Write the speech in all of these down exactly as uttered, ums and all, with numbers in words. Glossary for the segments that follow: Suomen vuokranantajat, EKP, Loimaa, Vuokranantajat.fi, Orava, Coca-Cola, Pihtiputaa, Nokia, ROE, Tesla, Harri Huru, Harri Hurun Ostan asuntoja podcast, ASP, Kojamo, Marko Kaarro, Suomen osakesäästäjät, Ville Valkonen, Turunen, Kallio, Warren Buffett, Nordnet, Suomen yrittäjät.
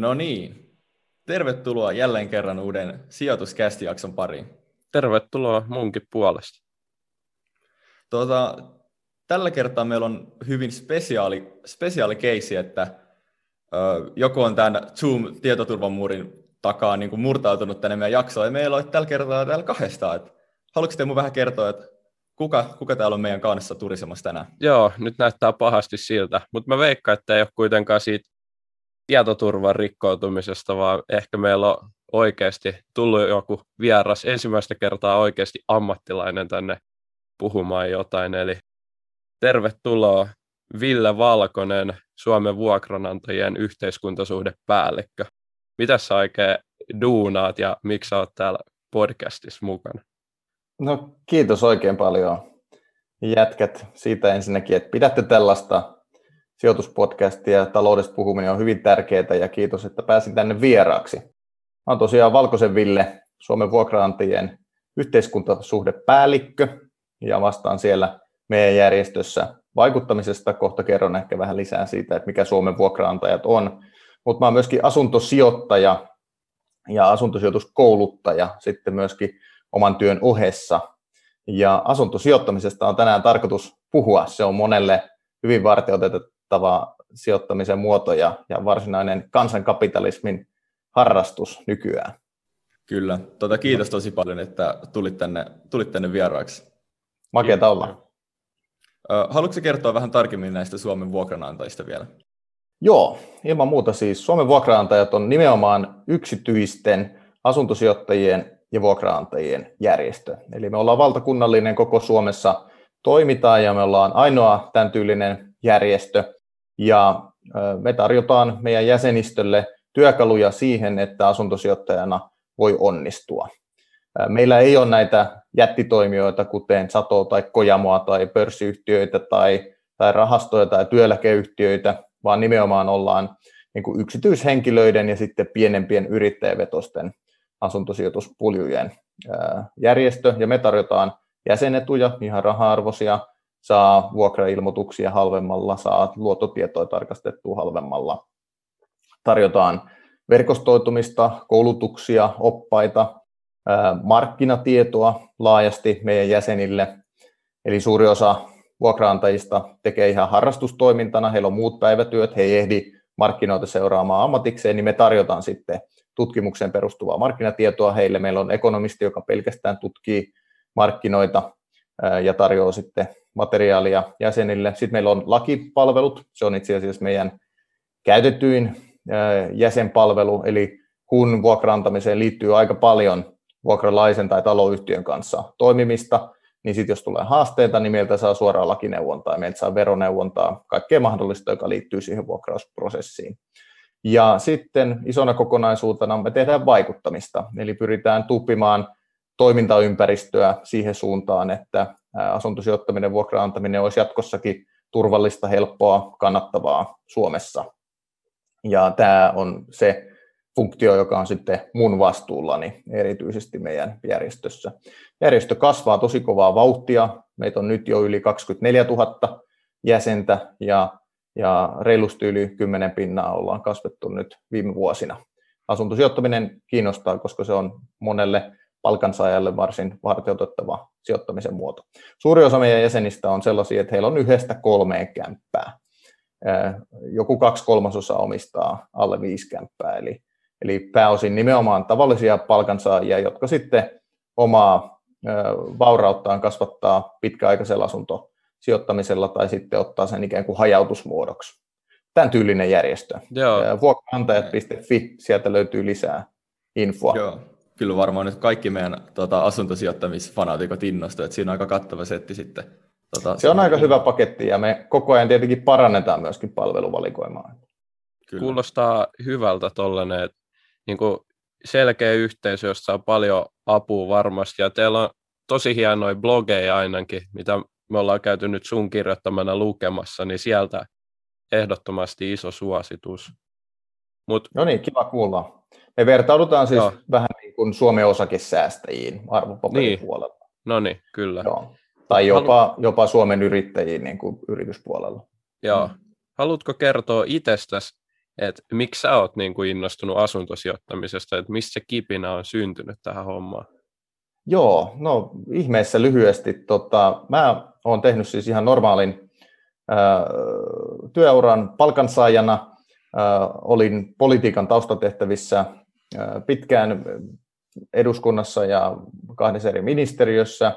No niin, tervetuloa jälleen kerran uuden sijoituscast-jakson pariin. Tervetuloa munkin puolesta. Tuota, tällä kertaa meillä on hyvin spesiaali, spesiaali keissi, että ö, joku on tämän Zoom-tietoturvamuurin takaa niin kuin murtautunut tänne meidän jaksoon, ja meillä on tällä kertaa täällä kahdestaan. Et, haluatko te mun vähän kertoa, että kuka, kuka täällä on meidän kanssa turisemassa tänään? Joo, nyt näyttää pahasti siltä, mutta mä veikkaan, että ei ole kuitenkaan siitä tietoturvan rikkoutumisesta, vaan ehkä meillä on oikeasti tullut joku vieras, ensimmäistä kertaa oikeasti ammattilainen tänne puhumaan jotain. Eli tervetuloa Ville Valkonen, Suomen vuokranantajien yhteiskuntasuhdepäällikkö. Mitä sä oikein duunaat ja miksi sä oot täällä podcastissa mukana? No kiitos oikein paljon jätkät siitä ensinnäkin, että pidätte tällaista sijoituspodcastia ja taloudesta puhuminen on hyvin tärkeää ja kiitos, että pääsin tänne vieraaksi. Mä oon tosiaan Valkosen Ville, Suomen vuokranantajien yhteiskuntasuhdepäällikkö ja vastaan siellä meidän järjestössä vaikuttamisesta. Kohta kerron ehkä vähän lisää siitä, että mikä Suomen vuokranantajat on. Mutta mä oon myöskin asuntosijoittaja ja asuntosijoituskouluttaja sitten myöskin oman työn ohessa. Ja asuntosijoittamisesta on tänään tarkoitus puhua. Se on monelle hyvin varteenotettava sijoittamisen muoto ja, ja varsinainen kansankapitalismin harrastus nykyään. Kyllä. Tota, kiitos tosi paljon, että tulit tänne, tulit tänne vieraaksi. Makeata olla. Haluatko kertoa vähän tarkemmin näistä Suomen vuokranantajista vielä? Joo, ilman muuta siis. Suomen vuokranantajat on nimenomaan yksityisten asuntosijoittajien ja vuokranantajien järjestö. Eli me ollaan valtakunnallinen, koko Suomessa toimitaan ja me ollaan ainoa tämän tyylinen järjestö. Ja me tarjotaan meidän jäsenistölle työkaluja siihen, että asuntosijoittajana voi onnistua. Meillä ei ole näitä jättitoimijoita, kuten Sato tai Kojamoa tai pörssiyhtiöitä tai, tai rahastoja tai työeläkeyhtiöitä, vaan nimenomaan ollaan niin kuin yksityishenkilöiden ja sitten pienempien yrittäjävetosten asuntosijoituspuljujen järjestö. Ja me tarjotaan jäsenetuja, ihan raha-arvoisia, saa vuokrailmoituksia halvemmalla, saa luottotietoa tarkastettua halvemmalla. Tarjotaan verkostoitumista, koulutuksia, oppaita, markkinatietoa laajasti meidän jäsenille. Eli suuri osa vuokranantajista tekee ihan harrastustoimintana, heillä on muut päivätyöt, he ei ehdi markkinoita seuraamaan ammatikseen, niin me tarjotaan sitten tutkimukseen perustuvaa markkinatietoa heille. Meillä on ekonomisti, joka pelkästään tutkii markkinoita ja tarjoaa sitten materiaalia jäsenille. Sitten meillä on lakipalvelut, se on itse asiassa meidän käytetyin jäsenpalvelu, eli kun vuokrantamiseen liittyy aika paljon vuokralaisen tai taloyhtiön kanssa toimimista, niin sitten jos tulee haasteita, niin meiltä saa suoraan lakineuvontaa, meiltä saa veroneuvontaa, kaikkea mahdollista, joka liittyy siihen vuokrausprosessiin. Ja sitten isona kokonaisuutena me tehdään vaikuttamista, eli pyritään tuuppimaan toimintaympäristöä siihen suuntaan, että asuntosijoittaminen, vuokraantaminen olisi jatkossakin turvallista, helppoa, kannattavaa Suomessa. Ja tämä on se funktio, joka on sitten mun vastuullani erityisesti meidän järjestössä. Järjestö kasvaa tosi kovaa vauhtia. Meitä on nyt jo yli kaksikymmentäneljätuhatta jäsentä ja, ja reilusti yli kymmenen pinnaa ollaan kasvettu nyt viime vuosina. Asuntosijoittaminen kiinnostaa, koska se on monelle palkansaajalle varsin varteenotettava sijoittamisen muoto. Suuri osa meidän jäsenistä on sellaisia, että heillä on yhdestä kolmeen kämppää. Joku kaksi kolmasosa omistaa alle viisi kämppää, eli, eli pääosin nimenomaan tavallisia palkansaajia, jotka sitten omaa vaurauttaan kasvattaa pitkäaikaisella asuntosijoittamisella tai sitten ottaa sen ikään kuin hajautusmuodoksi. Tämän tyylinen järjestö. Joo. Vuokranantajat piste fi, sieltä löytyy lisää infoa. Joo. Kyllä varmaan nyt kaikki meidän tota, asuntosijoittamisfanaatikot innostuu, että siinä on aika kattava setti sitten. Tota, se on aika hyvä paketti ja me koko ajan tietenkin parannetaan myöskin palveluvalikoimaa. Kyllä. Kuulostaa hyvältä tuollainen, että niin kuin selkeä yhteisö, josta saa paljon apua varmasti. Ja teillä on tosi hienoja blogeja ainakin, mitä me ollaan käyty nyt sun kirjoittamana lukemassa, niin sieltä ehdottomasti iso suositus. Mut... No niin, kiva kuulla. Me vertaudutaan siis Joo. vähän niin kuin Suomen osakesäästäjiin arvopaperipuolella. Niin. No niin, kyllä. Joo. Tai jopa, jopa Suomen yrittäjiin niin kuin yrityspuolella. Joo. Haluatko kertoa itsestäsi että miksi sä oot niin kuin innostunut asuntosijoittamisesta, että mistä se kipinä on syntynyt tähän hommaan? Joo, no ihmeessä lyhyesti. Tota, mä oon tehnyt siis ihan normaalin äh, työuran palkansaajana. Äh, olin politiikan taustatehtävissä äh, pitkään eduskunnassa ja kahdessa eri ministeriössä.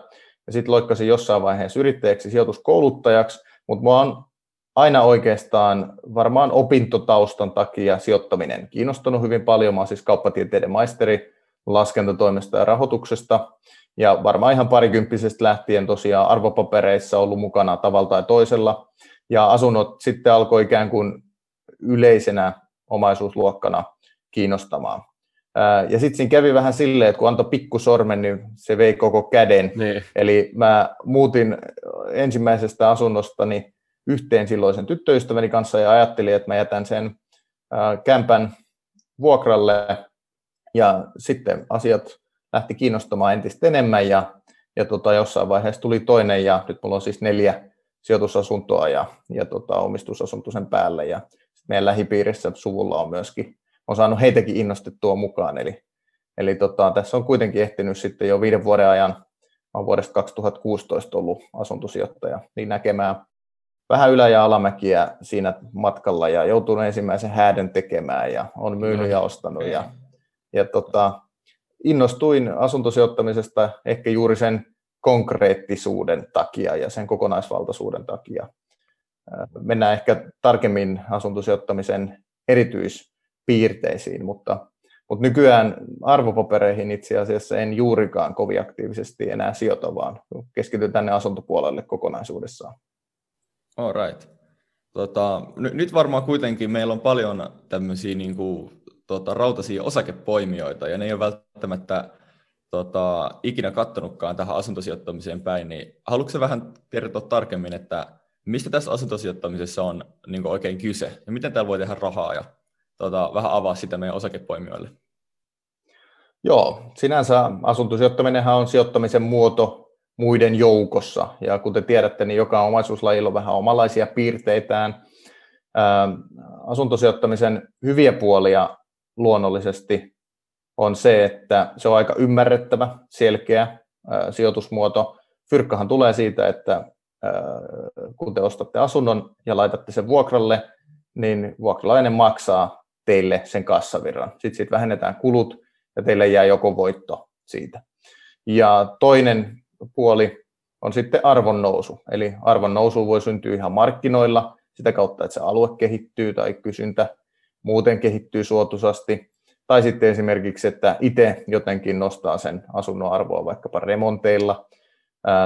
Ja sitten loikkasin jossain vaiheessa yrittäjäksi, sijoituskouluttajaksi, mutta mua on aina oikeastaan varmaan opintotaustan takia sijoittaminen kiinnostanut hyvin paljon. Mä oon siis kauppatieteiden maisteri laskentatoimesta ja rahoituksesta, ja varmaan ihan parikymppisestä lähtien tosiaan arvopapereissa ollut mukana tavalla tai toisella, ja asunnot sitten alkoi ikään kuin yleisenä omaisuusluokkana kiinnostamaan. Ja sitten siinä kävi vähän silleen, että kun antoi pikkusormen, niin se vei koko käden. Niin. Eli mä muutin ensimmäisestä asunnostani yhteen silloisen tyttöystäväni kanssa ja ajattelin, että mä jätän sen kämpän vuokralle. Ja sitten asiat lähti kiinnostamaan entistä enemmän ja, ja tota, jossain vaiheessa tuli toinen ja nyt mulla on siis neljä sijoitusasuntoa ja, ja tota, omistusasunto sen päälle. Ja meidän lähipiirissä suvulla on myöskin, on saanut heitäkin innostettua mukaan. Eli, eli tota, tässä on kuitenkin ehtinyt sitten jo viiden vuoden ajan, on vuodesta kaksituhattakuusitoista ollut asuntosijoittaja, niin näkemään vähän ylä- ja alamäkiä siinä matkalla ja joutunut ensimmäisen häädön tekemään ja on myynyt ja ostanut. Ja, Ja tota, innostuin asuntosijoittamisesta ehkä juuri sen konkreettisuuden takia ja sen kokonaisvaltaisuuden takia. Mennään ehkä tarkemmin asuntosijoittamisen erityispiirteisiin, mutta, mutta nykyään arvopapereihin itse asiassa en juurikaan kovin aktiivisesti enää sijoita, vaan keskityn tänne asuntopuolelle kokonaisuudessaan. All right. Tota, n- nyt varmaan kuitenkin meillä on paljon tämmöisiä niin kuin Tota, rautaisia osakepoimijoita, ja ne ei ole välttämättä tota, ikinä katsonutkaan tähän asuntosijoittamiseen päin, niin haluatko sä vähän kertoa tarkemmin, että mistä tässä asuntosijoittamisessa on niin kuin oikein kyse, ja miten täällä voi tehdä rahaa, ja tota, vähän avaa sitä meidän osakepoimijoille? Joo, sinänsä asuntosijoittaminenhan on sijoittamisen muoto muiden joukossa, ja kuten tiedätte, niin joka omaisuuslajilla on vähän omanlaisia piirteitään. Asuntosijoittamisen hyviä puolia luonnollisesti on se, että se on aika ymmärrettävä, selkeä sijoitusmuoto. Fyrkkahan tulee siitä, että kun te ostatte asunnon ja laitatte sen vuokralle, niin vuokralainen maksaa teille sen kassavirran. Sitten siitä vähennetään kulut ja teille jää joko voitto siitä. Ja toinen puoli on sitten arvonnousu. Eli arvonnousu voi syntyä ihan markkinoilla sitä kautta, että se alue kehittyy tai kysyntä muuten kehittyy suotuisasti, tai sitten esimerkiksi, että itse jotenkin nostaa sen asunnon arvoa vaikkapa remonteilla,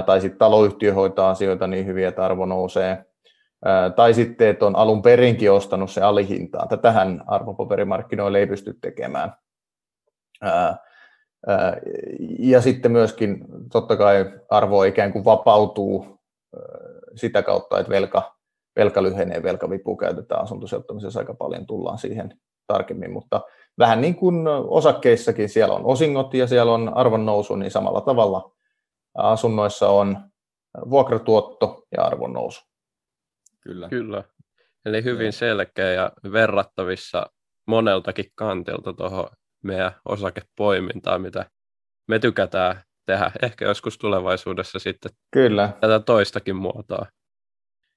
tai sitten taloyhtiö hoitaa asioita niin hyviä, että arvo nousee, tai sitten, että on alun perinkin ostanut se alihintaan. Tätähän arvopaperimarkkinoille ei pysty tekemään. Ja sitten myöskin totta kai arvo ikään kuin vapautuu sitä kautta, että velka Velka lyhenee, velkavipu käytetään asuntosijoittamisessa aika paljon, tullaan siihen tarkemmin, mutta vähän niin kuin osakkeissakin, siellä on osingot ja siellä on arvonnousu, niin samalla tavalla asunnoissa on vuokratuotto ja arvonnousu. Kyllä. Kyllä. Eli hyvin selkeä ja verrattavissa moneltakin kantilta tuohon meidän osakepoimintaan, mitä me tykätään tehdä, ehkä joskus tulevaisuudessa sitten. Kyllä. Tätä toistakin muotoa.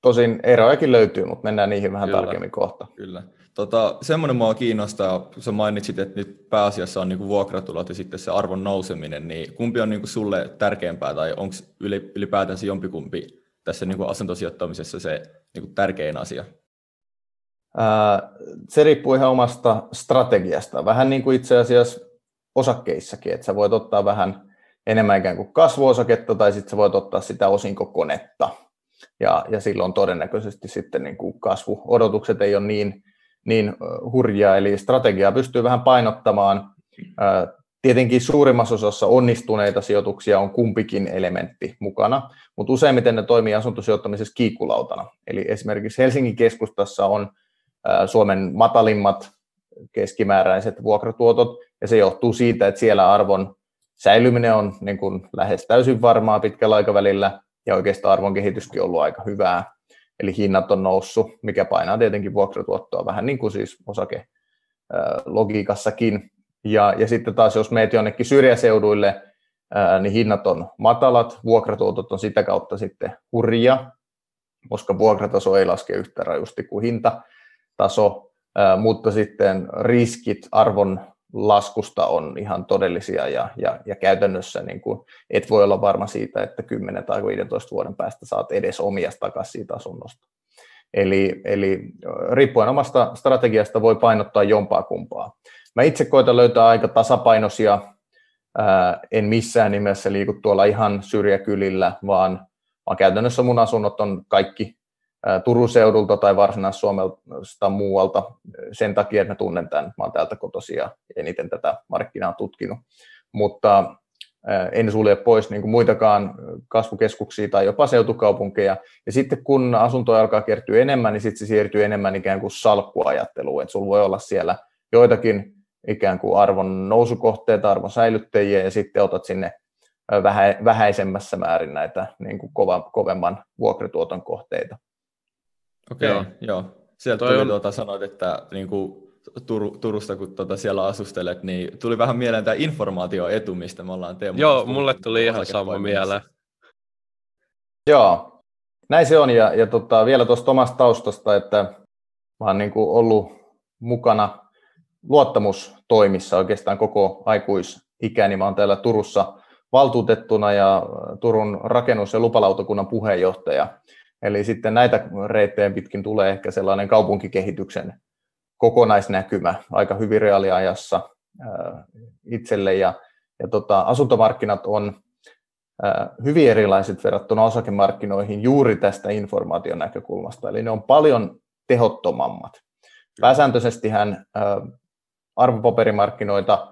Tosin erojakin löytyy, mutta mennään niihin vähän kyllä, tarkemmin kohta. Kyllä. Tota, semmoinen mua kiinnostaa, kun sä mainitsit, että nyt pääasiassa on niinku vuokratulot ja sitten se arvon nouseminen, niin kumpi on niinku sulle tärkeämpää tai onko ylipäätään se jompikumpi tässä niinku asuntosijoittamisessa se niinku tärkein asia? Ää, se riippuu ihan omasta strategiasta. Vähän niin kuin itse asiassa osakkeissakin, että sä voit ottaa vähän enemmän ikään kuin kasvuosaketta tai sitten sä voit ottaa sitä osinkokonetta. Ja, ja silloin todennäköisesti sitten niin kuin kasvuodotukset ei ole niin, niin hurjaa, eli strategiaa pystyy vähän painottamaan. Tietenkin suurimmassa osassa onnistuneita sijoituksia on kumpikin elementti mukana, mutta useimmiten ne toimii asuntosijoittamisessa kiikkulautana. Eli esimerkiksi Helsingin keskustassa on Suomen matalimmat keskimääräiset vuokratuotot, ja se johtuu siitä, että siellä arvon säilyminen on niin kuin lähes täysin varmaa pitkällä aikavälillä, ja oikeastaan arvon kehityskin on ollut aika hyvää. Eli hinnat on noussut, mikä painaa tietenkin vuokratuottoa vähän niin kuin siis osakelogiikassakin. Ja, ja sitten taas jos meet jonnekin syrjäseuduille, niin hinnat on matalat, vuokratuotot on sitä kautta sitten hurja, koska vuokrataso ei laske yhtä rajusti kuin hintataso, mutta sitten riskit arvon laskusta on ihan todellisia ja, ja, ja käytännössä niin kuin et voi olla varma siitä, että kymmenen tai viisitoista vuoden päästä saat edes omias takaisin siitä asunnosta. Eli, eli riippuen omasta strategiasta voi painottaa jompaa kumpaa. Mä itse koitan löytää aika tasapainoisia, ää, en missään nimessä liiku tuolla ihan syrjäkylillä, vaan, vaan käytännössä mun asunnot on kaikki ää, Turun seudulta tai Varsinais-Suomesta muualta sen takia, että mä tunnen tämän, mä oon täältä kotoisin ja eniten tätä markkinaa tutkinut, mutta ää, en sulje pois niin kuin muitakaan kasvukeskuksia tai jopa seutukaupunkeja, ja sitten kun asuntoja alkaa kertyä enemmän, niin sitten se siirtyy enemmän ikään kuin salkkuajatteluun, että sulla voi olla siellä joitakin ikään kuin arvon nousukohteita, arvon säilyttäjiä, ja sitten otat sinne vähäisemmässä määrin näitä niin kuin kova, kovemman vuokratuoton kohteita. Okei, okay, okay. Joo. Siellä tuli, on... tuota, sanoit, että niin kuin Tur- Turusta, kun tuota siellä asustelet, niin tuli vähän mieleen tämä informaatioetu, mistä me ollaan teemassa. Joo, mulle tuli ihan sama mieleen. Joo, näin se on, ja, ja tota, vielä tuosta omasta taustasta, että mä oon niin kuin ollut mukana luottamustoimissa oikeastaan koko aikuisikäni. Mä oon täällä Turussa valtuutettuna ja Turun rakennus- ja lupalautakunnan puheenjohtaja. Eli sitten näitä reittejä pitkin tulee ehkä sellainen kaupunkikehityksen kokonaisnäkymä aika hyvin reaaliajassa itselle. Ja, ja tota, asuntomarkkinat on hyvin erilaiset verrattuna osakemarkkinoihin juuri tästä informaation näkökulmasta. Eli ne on paljon tehottomammat. Pääsääntöisestihän arvopaperimarkkinoita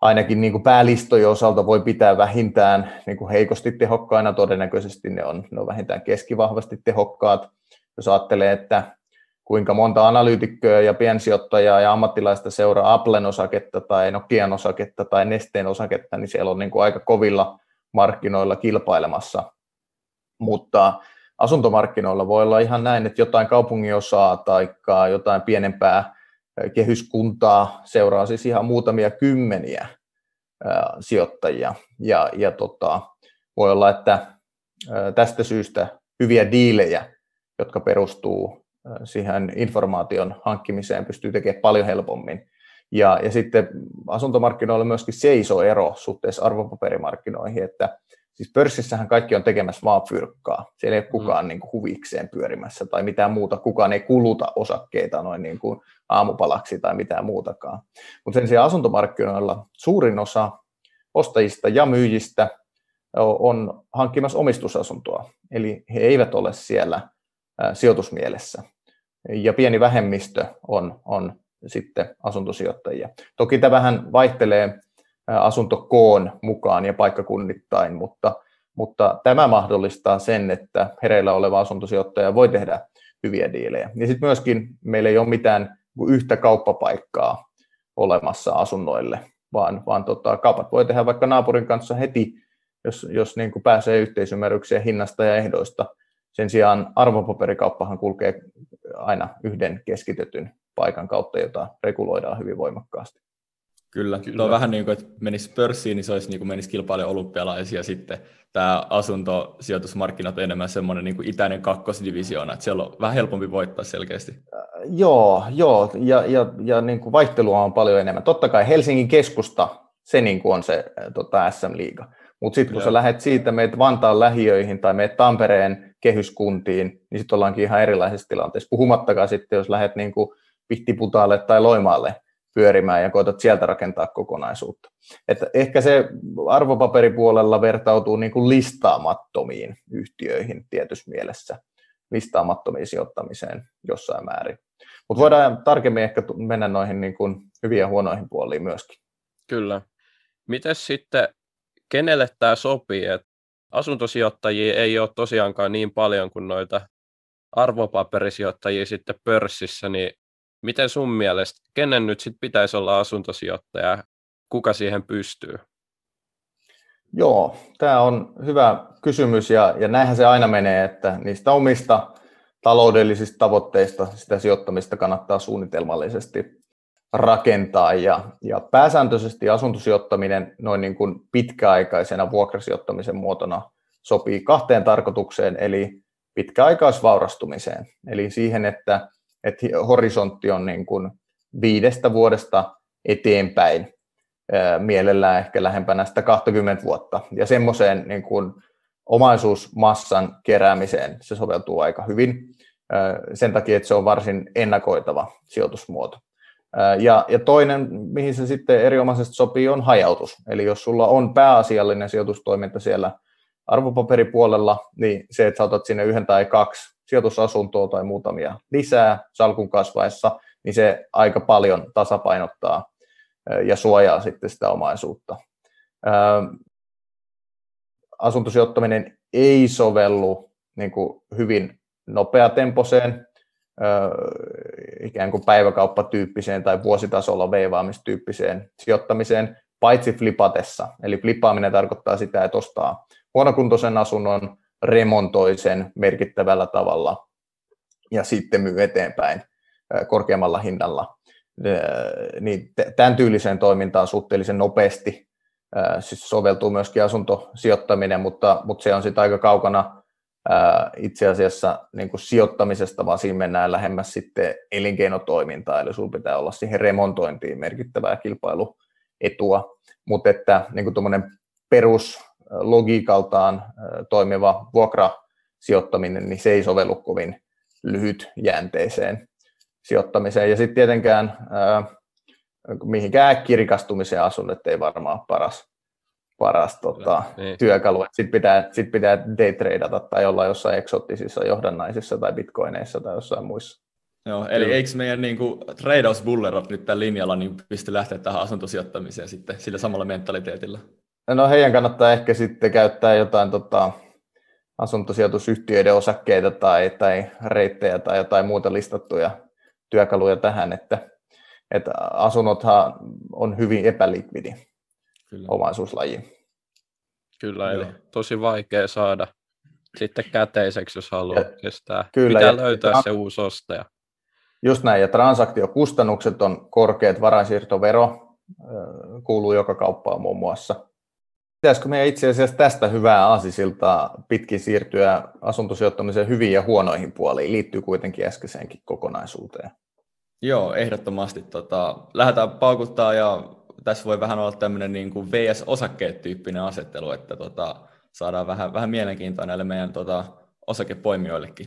ainakin niin kuin päälistojen osalta voi pitää vähintään niin kuin heikosti tehokkaina, todennäköisesti ne on, ne on vähintään keskivahvasti tehokkaat. Jos ajattelee, että kuinka monta analyytikköä ja piensijoittajaa ja ammattilaista seuraa Applen osaketta tai Nokian osaketta tai Nesteen osaketta, niin siellä on niin kuin aika kovilla markkinoilla kilpailemassa, mutta asuntomarkkinoilla voi olla ihan näin, että jotain kaupunginosaa tai jotain pienempää kehyskuntaa seuraa siis ihan muutamia kymmeniä sijoittajia. Ja, ja tota, voi olla, että tästä syystä hyviä diilejä, jotka perustuu siihen informaation hankkimiseen, pystyy tekemään paljon helpommin. Ja, ja sitten asuntomarkkinoilla myöskin se iso ero suhteessa arvopaperimarkkinoihin, että siis pörssissähän kaikki on tekemässä vaan fyrkkaa. Siellä ei ole kukaan niin kuin huvikseen pyörimässä tai mitään muuta. Kukaan ei kuluta osakkeita noin niin kuin aamupalaksi tai mitään muutakaan. Mutta sen sijaan asuntomarkkinoilla suurin osa ostajista ja myyjistä on hankkimassa omistusasuntoa. Eli he eivät ole siellä sijoitusmielessä. Ja pieni vähemmistö on, on sitten asuntosijoittajia. Toki tämä vähän vaihtelee asuntokoon mukaan ja paikkakunnittain, mutta, mutta tämä mahdollistaa sen, että hereillä oleva asuntosijoittaja voi tehdä hyviä diilejä. Ja sitten myöskin meillä ei ole mitään yhtä kauppapaikkaa olemassa asunnoille, vaan, vaan tota, kaupat voi tehdä vaikka naapurin kanssa heti, jos, jos niin kuin pääsee yhteisymmärrykseen hinnasta ja ehdoista. Sen sijaan arvopaperikauppahan kulkee aina yhden keskitetyn paikan kautta, jota reguloidaan hyvin voimakkaasti. Kyllä. Kyllä. Tuo on vähän niin kuin, että menisi pörssiin, niin se olisi niin kuin menisi kilpailemaan olympialaisia. Sitten tämä asuntosijoitusmarkkinat on enemmän semmoinen niin kuin itäinen kakkosdivisioona, että siellä on vähän helpompi voittaa selkeästi. Äh, joo, joo, ja, ja, ja niin kuin vaihtelua on paljon enemmän. Totta kai Helsingin keskusta, se niin kuin on se tota, äs äm-liiga. Mutta sitten kun sä lähdet siitä, meet Vantaan lähiöihin tai meet Tampereen kehyskuntiin, niin sitten ollaankin ihan erilaisessa tilanteessa. Puhumattakaan sitten, jos lähdet niin kuin Pihtiputaalle tai Loimaalle pyörimään ja koetat sieltä rakentaa kokonaisuutta. Että ehkä se arvopaperipuolella vertautuu niin kuin listaamattomiin yhtiöihin tietyssä mielessä, listaamattomiin sijoittamiseen jossain määrin. Mutta voidaan tarkemmin ehkä mennä noihin niin kuin hyviin ja huonoihin puoliin myöskin. Kyllä. Mites sitten, kenelle tämä sopii? Et asuntosijoittajia ei ole tosiaankaan niin paljon kuin noita arvopaperisijoittajia sitten pörssissä, niin miten sun mielestä, kenen nyt sit pitäisi olla asuntosijoittaja, kuka siihen pystyy? Joo, tämä on hyvä kysymys ja, ja näinhän se aina menee, että niistä omista taloudellisista tavoitteista sitä sijoittamista kannattaa suunnitelmallisesti rakentaa. Ja, ja pääsääntöisesti asuntosijoittaminen noin niin kuin pitkäaikaisena vuokrasijoittamisen muotona sopii kahteen tarkoitukseen, eli pitkäaikaisvaurastumiseen. Eli siihen, että, että horisontti on niin kuin viidestä vuodesta eteenpäin, mielellään ehkä lähempänä sitä kaksikymmentä vuotta. Ja semmoiseen niin kuin omaisuusmassan keräämiseen se soveltuu aika hyvin sen takia, että se on varsin ennakoitava sijoitusmuoto. Ja, ja toinen, mihin se sitten erinomaisesti sopii, on hajautus. Eli jos sulla on pääasiallinen sijoitustoiminta siellä arvopaperipuolella, niin se, että sä otat sinne yhden tai kaksi sijoitusasuntoa tai muutamia lisää salkun kasvaessa, niin se aika paljon tasapainottaa ja suojaa sitten sitä omaisuutta. Asuntosijoittaminen ei sovellu niin kuin hyvin nopeatempoiseen, ikään kuin päiväkauppatyyppiseen tai vuositasolla veivaamistyyppiseen sijoittamiseen, paitsi flipatessa. Eli flipaaminen tarkoittaa sitä, että ostaa huonokuntoisen asunnon, remontoi sen merkittävällä tavalla ja sitten myy eteenpäin korkeammalla hinnalla. Niin tämän tyyliseen toimintaan suhteellisen nopeasti siis soveltuu myöskin asuntosijoittaminen, mutta, mutta se on sitten aika kaukana itse asiassa niin kuin sijoittamisesta, vaan siinä mennään lähemmäs sitten elinkeinotoimintaa, eli sinulla pitää olla siihen remontointiin merkittävää kilpailuetua, mutta että niin kuin tuommoinen peruslogiikaltaan toimiva vuokrasijoittaminen, niin se ei sovellu kovin lyhytjänteiseen sijoittamiseen, ja sitten tietenkään mihinkään äkkirikastumiseen asunnot ei varmaan paras, paras tota, niin. työkalu. Sitten pitää, sit pitää daytradata tai olla jossain eksoottisissa johdannaisissa tai bitcoineissa tai jossain muissa. Joo, eli eikö meidän niin kuin trade-off-bullerot nyt tällä linjalla niin pysty lähteä tähän asuntosijoittamiseen sitten sillä samalla mentaliteetillä? No heidän kannattaa ehkä sitten käyttää jotain tota, asuntosijoitusyhtiöiden osakkeita tai, tai reittejä tai jotain muuta listattuja työkaluja tähän, että että asunnothan on hyvin epälikvidi omaisuuslaji. Kyllä, eli tosi vaikea saada sitten käteiseksi, jos haluaa ja, kestää. Kyllä, pitää ja, löytää ja, se uusi ostaja. Just näin, ja transaktiokustannukset on korkeat, varainsiirtovero kuuluu joka kauppaan muun muassa. Pitäisikö meidän itse asiassa tästä hyvää aasisiltaa pitkin siirtyä asuntosijoittamisen hyviin ja huonoihin puoliin? Liittyy kuitenkin äskeiseenkin kokonaisuuteen. Joo, ehdottomasti. Tota, lähdetään paukuttaa ja tässä voi vähän olla tämmöinen niin kuin V S-osakkeet-tyyppinen asettelu, että tota, saadaan vähän, vähän mielenkiintoa näille meidän tota, osakepoimijoillekin.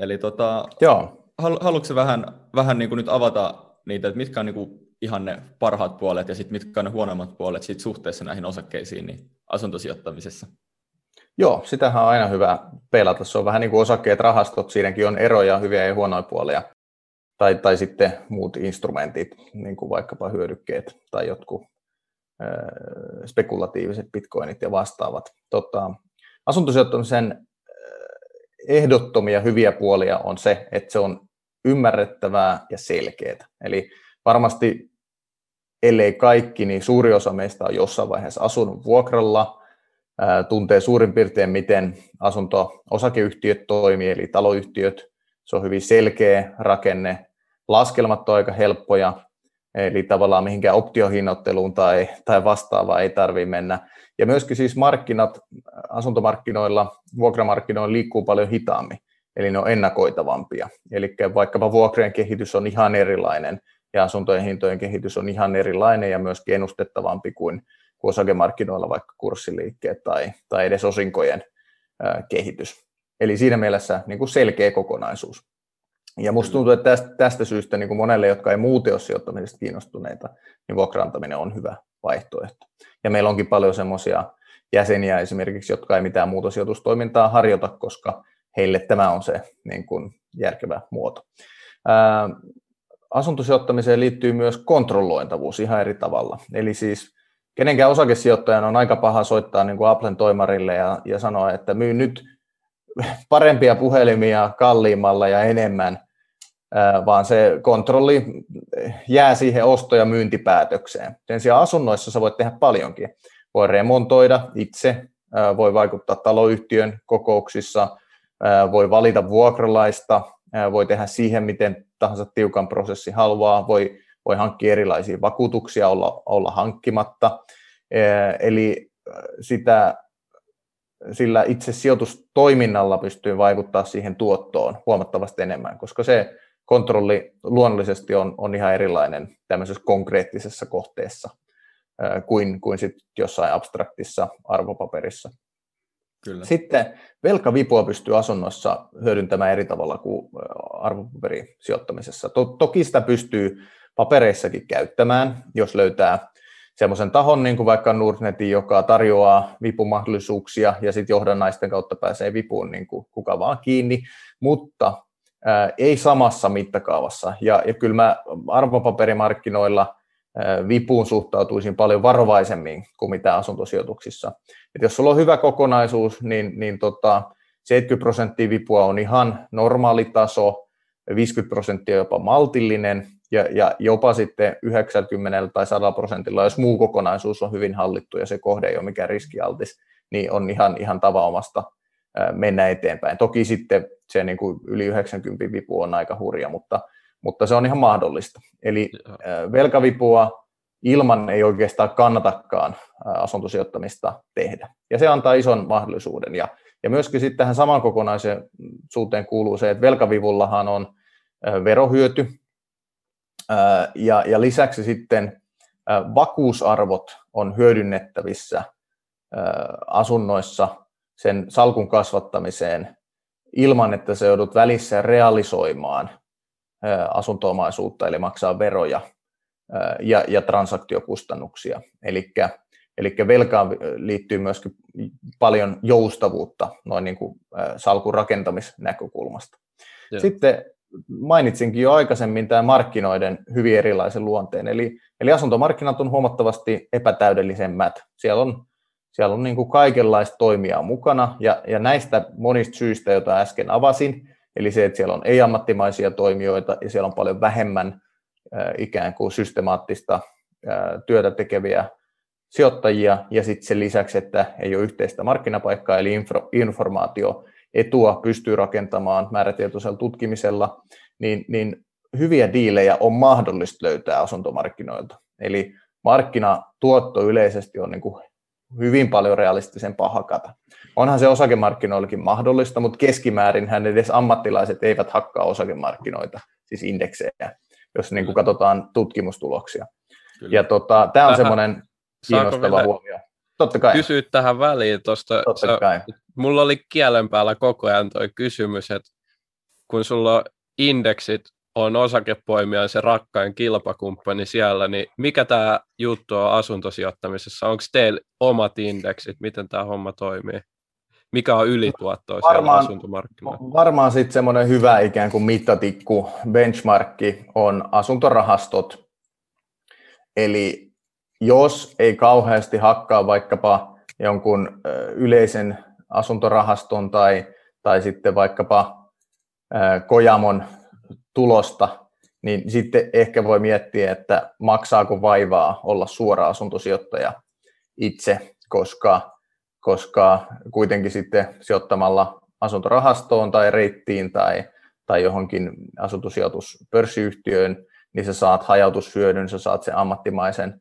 Eli tota, Joo. Hal, haluatko vähän, vähän niin kuin nyt avata niitä, että mitkä on niin kuin ihan ne parhaat puolet ja sitten mitkä on ne huonommat puolet sit suhteessa näihin osakkeisiin niin asuntosijoittamisessa? Joo, sitähän on aina hyvä peilata. Se on vähän niin kuin osakkeet, rahastot, siinäkin on eroja, hyviä ja huonoja puolia. Tai, tai sitten muut instrumentit, niin kuin vaikkapa hyödykkeet tai jotkut ö, spekulatiiviset bitcoinit ja vastaavat. Tota, asuntosijoittamisen ehdottomia hyviä puolia on se, että se on ymmärrettävää ja selkeää. Eli varmasti, ellei kaikki, niin suuri osa meistä on jossain vaiheessa asunut vuokralla, ö, tuntee suurin piirtein, miten asunto-osakeyhtiöt toimii, eli taloyhtiöt. Se on hyvin selkeä rakenne. Laskelmat on aika helppoja, eli tavallaan mihinkään optiohinnoitteluun tai, tai vastaavaa ei tarvitse mennä. Ja myöskin siis markkinat asuntomarkkinoilla, vuokramarkkinoilla liikkuu paljon hitaammin, eli ne on ennakoitavampia. Eli vaikkapa vuokrien kehitys on ihan erilainen ja asuntojen hintojen kehitys on ihan erilainen ja myöskin ennustettavampi kuin, kuin osakemarkkinoilla, vaikka kurssiliikkeet tai, tai edes osinkojen ää, kehitys. Eli siinä mielessä niin kuin selkeä kokonaisuus. Ja musta tuntuu, että tästä, tästä syystä niin kuin monelle, jotka ei muuten ole sijoittamisesta kiinnostuneita, niin vuokrantaminen on hyvä vaihtoehto. Ja meillä onkin paljon semmoisia jäseniä esimerkiksi, jotka ei mitään muuta sijoitustoimintaa harjoita, koska heille tämä on se niin kuin järkevä muoto. Ää, asuntosijoittamiseen liittyy myös kontrollointavuus ihan eri tavalla. Eli siis kenenkään osakesijoittajan on aika paha soittaa niin kuin Applen toimarille ja, ja sanoa, että myy nyt parempia puhelimia kalliimmalla ja enemmän, vaan se kontrolli jää siihen osto- ja myyntipäätökseen. Sen sijaan asunnoissa sä voit tehdä paljonkin. Voi remontoida itse, voi vaikuttaa taloyhtiön kokouksissa, voi valita vuokralaista, voi tehdä siihen, miten tahansa tiukan prosessi haluaa, voi, voi hankkia erilaisia vakuutuksia, olla, olla hankkimatta. Eli sitä, sillä itse sijoitustoiminnalla pystyy vaikuttaa siihen tuottoon huomattavasti enemmän, koska se kontrolli luonnollisesti on, on ihan erilainen tämmöisessä konkreettisessa kohteessa kuin, kuin sit jossain abstraktissa arvopaperissa. Kyllä. Sitten velkavipua pystyy asunnossa hyödyntämään eri tavalla kuin arvopaperin sijoittamisessa. Toki sitä pystyy papereissakin käyttämään, jos löytää semmoisen tahon, niin kuin vaikka Nordnetin, joka tarjoaa vipumahdollisuuksia ja sitten johdannaisten kautta pääsee vipuun niin kuin kuka vaan kiinni, mutta ää, ei samassa mittakaavassa. Ja, ja kyllä mä arvopaperimarkkinoilla vipuun suhtautuisin paljon varovaisemmin kuin mitä asuntosijoituksissa. Et jos sulla on hyvä kokonaisuus, niin, niin tota seitsemänkymmentä prosenttia vipua on ihan normaali taso, viisikymmentä prosenttia jopa maltillinen ja, ja jopa sitten yhdeksänkymmentä tai sata prosentilla, jos muu kokonaisuus on hyvin hallittu ja se kohde ei ole mikään riskialtis, niin on ihan, ihan tavanomasta mennä eteenpäin. Toki sitten se niin kuin yli yhdeksänkymmentä vipu on aika hurja, mutta mutta se on ihan mahdollista. Eli velkavipua ilman ei oikeastaan kannatakaan asuntosijoittamista tehdä. Ja se antaa ison mahdollisuuden. Ja, ja myöskin sitten tähän saman kokonaisuuteen kuuluu se, että velkavivullahan on verohyöty. Ja, ja lisäksi sitten vakuusarvot on hyödynnettävissä asunnoissa sen salkun kasvattamiseen ilman, että se joudut välissä realisoimaan asunto-omaisuutta, eli maksaa veroja ja, ja transaktiokustannuksia. Eli velkaan liittyy myöskin paljon joustavuutta noin niin kuin salkun rakentamisnäkökulmasta. Ja. Sitten mainitsinkin jo aikaisemmin tämän markkinoiden hyvin erilaisen luonteen, eli, eli asuntomarkkinat on huomattavasti epätäydellisemmät. Siellä on, siellä on niin kuin kaikenlaista toimijaa mukana, ja, ja näistä monista syistä, joita äsken avasin, eli se, että siellä on ei-ammattimaisia toimijoita ja siellä on paljon vähemmän ikään kuin systemaattista työtä tekeviä sijoittajia ja sitten sen lisäksi, että ei ole yhteistä markkinapaikkaa, eli info, informaatioetua pystyy rakentamaan määrätietoisella tutkimisella, niin, niin hyviä diilejä on mahdollista löytää asuntomarkkinoilta. Eli markkinatuotto yleisesti on niin kuin hyvin paljon realistisempaa hakata. Onhan se osakemarkkinoillakin mahdollista, mutta keskimäärinhän edes ammattilaiset eivät hakkaa osakemarkkinoita, siis indeksejä, jos niin kuin katsotaan tutkimustuloksia. Kyllä. Ja tota, tämä on semmoinen kiinnostava huomio. Totta kai. Kysyä tähän väliin tuosta. Mulla oli kielen päällä koko ajan tuo kysymys, että kun sulla indeksit on osakepoimijan se rakkain kilpakumppani siellä, niin mikä tämä juttu on asuntosijoittamisessa? Onko teillä omat indeksit? Miten tämä homma toimii? Mikä on ylituottoa siellä asuntomarkkinoilla? Varmaan sitten semmoinen hyvä ikään kuin mittatikku, benchmarkki on asuntorahastot. Eli jos ei kauheasti hakkaa vaikkapa jonkun yleisen asuntorahaston tai, tai sitten vaikkapa Kojamon tulosta, niin sitten ehkä voi miettiä, että maksaako vaivaa olla suora asuntosijoittaja itse, koska, koska kuitenkin sitten sijoittamalla asuntorahastoon tai reittiin tai, tai johonkin asuntosijoituspörssiyhtiöön, niin sä saat hajautushyödyn, sä saat sen ammattimaisen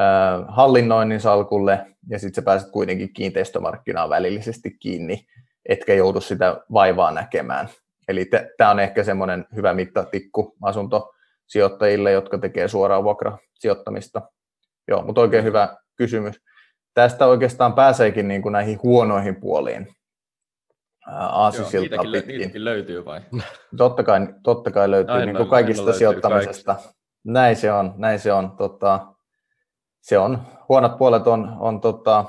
äh, hallinnoinnin salkulle ja sitten sä pääset kuitenkin kiinteistömarkkinaan välillisesti kiinni, etkä joudu sitä vaivaa näkemään. Eli tämä on ehkä semmoinen hyvä mittatikku asuntosijoittajille, jotka tekee suoraan vuokrasijoittamista. Joo, mutta oikein hyvä kysymys. Tästä oikeastaan pääseekin niin kuin näihin huonoihin puoliin aasisiltaan pitkin. Niitäkin löytyy vai? Totta kai, totta kai löytyy, aina, niin kuin kaikista sijoittamisesta. Kaikista. Näin se on, näin se on. Tota, se on. Huonot puolet on, on tota,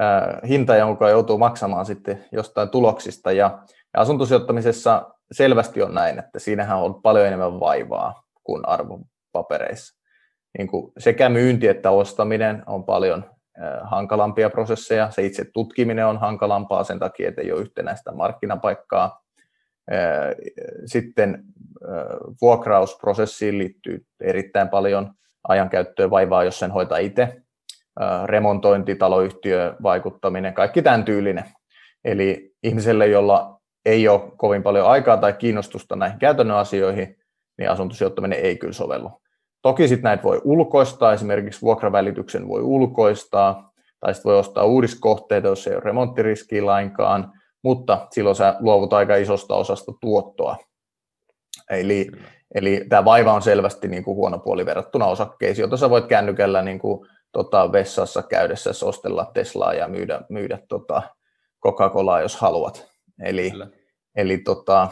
äh, hinta, jonka joutuu maksamaan sitten jostain tuloksista ja Ja asuntosijoittamisessa selvästi on näin, että siinähän on paljon enemmän vaivaa kuin arvopapereissa. Niin kuin sekä myynti että ostaminen on paljon hankalampia prosesseja. Se itse tutkiminen on hankalampaa sen takia, että ei ole yhtenäistä markkinapaikkaa. Sitten vuokrausprosessiin liittyy erittäin paljon ajankäyttöä vaivaa, jos sen hoitaa itse. Remontointi, taloyhtiö, vaikuttaminen, kaikki tämän tyylinen. Eli ihmiselle, jolla ei ole kovin paljon aikaa tai kiinnostusta näihin käytännön asioihin, niin asuntosijoittaminen ei kyllä sovellu. Toki sitten näitä voi ulkoistaa, esimerkiksi vuokravälityksen voi ulkoistaa, tai sitten voi ostaa uudiskohteita, jos ei ole remonttiriskiä lainkaan, mutta silloin sä luovut aika isosta osasta tuottoa. Eli, eli tämä vaiva on selvästi niin kuin huono puoli verrattuna osakkeisiin, jota sä voit kännykällä niin kuin, tota, vessassa käydessä ostella Teslaa ja myydä, myydä tota Coca-Colaa, jos haluat. Eli, eli tota,